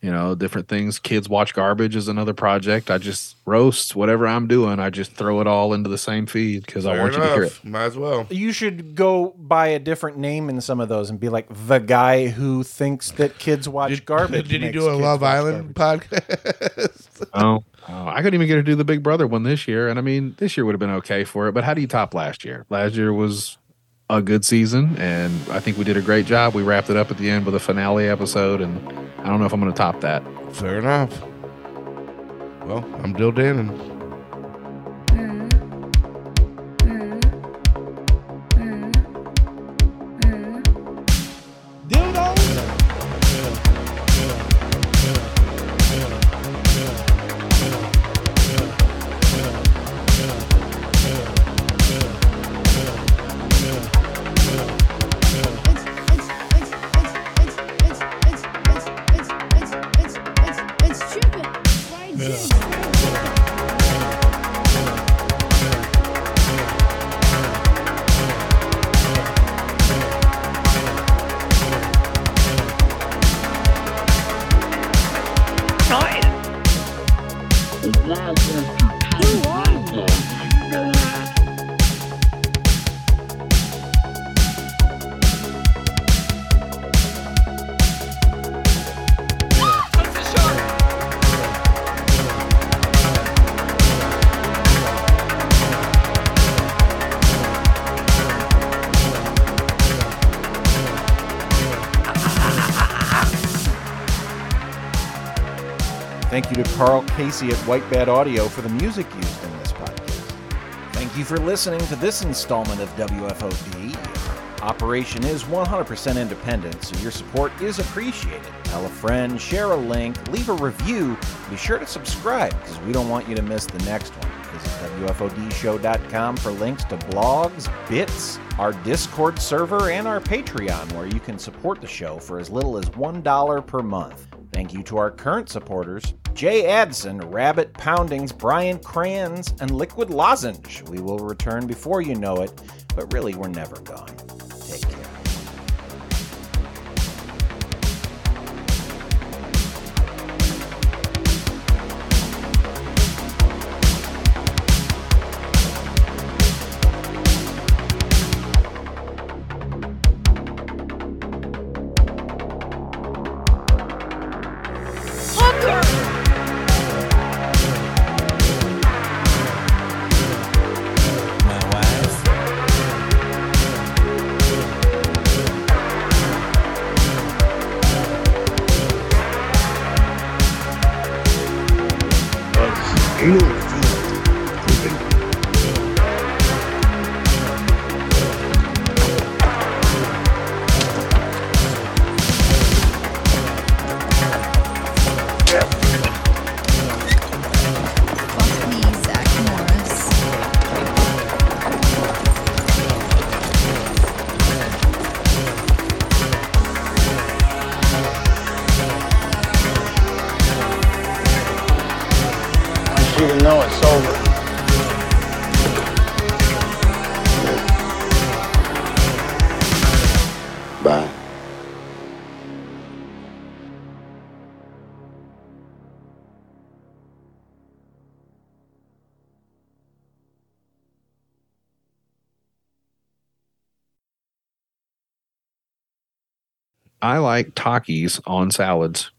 you know, different things. Kids Watch Garbage is another project. I just roast whatever I'm doing. I just throw it all into the same feed because I want enough. you to hear it. Might as well. You should go by a different name in some of those and be like the guy who thinks that Kids Watch did, Garbage. Did he do a Love Island garbage. podcast? oh, oh, I couldn't even get her to do the Big Brother one this year. And I mean, this year would have been okay for it. But how do you top last year? Last year was a good season, and I think we did a great job. We wrapped it up at the end with a finale episode, and I don't know if I'm going to top that. Fair enough. Well, I'm Dill Dannon. Carl Casey at Whitebad Audio for the music used in this podcast. Thank you for listening to this installment of W F O D. Operation is one hundred percent independent, so your support is appreciated. Tell a friend, share a link, leave a review. Be sure to subscribe, because we don't want you to miss the next one. Visit W F O D show dot com for links to blogs, bits, our Discord server, and our Patreon, where you can support the show for as little as one dollar per month. Thank you to our current supporters, Jay Adson, Rabbit Poundings, Brian Kranz, and Liquid Lozenge. We will return before you know it, but really we're never gone. Take care. I like Takis on salads.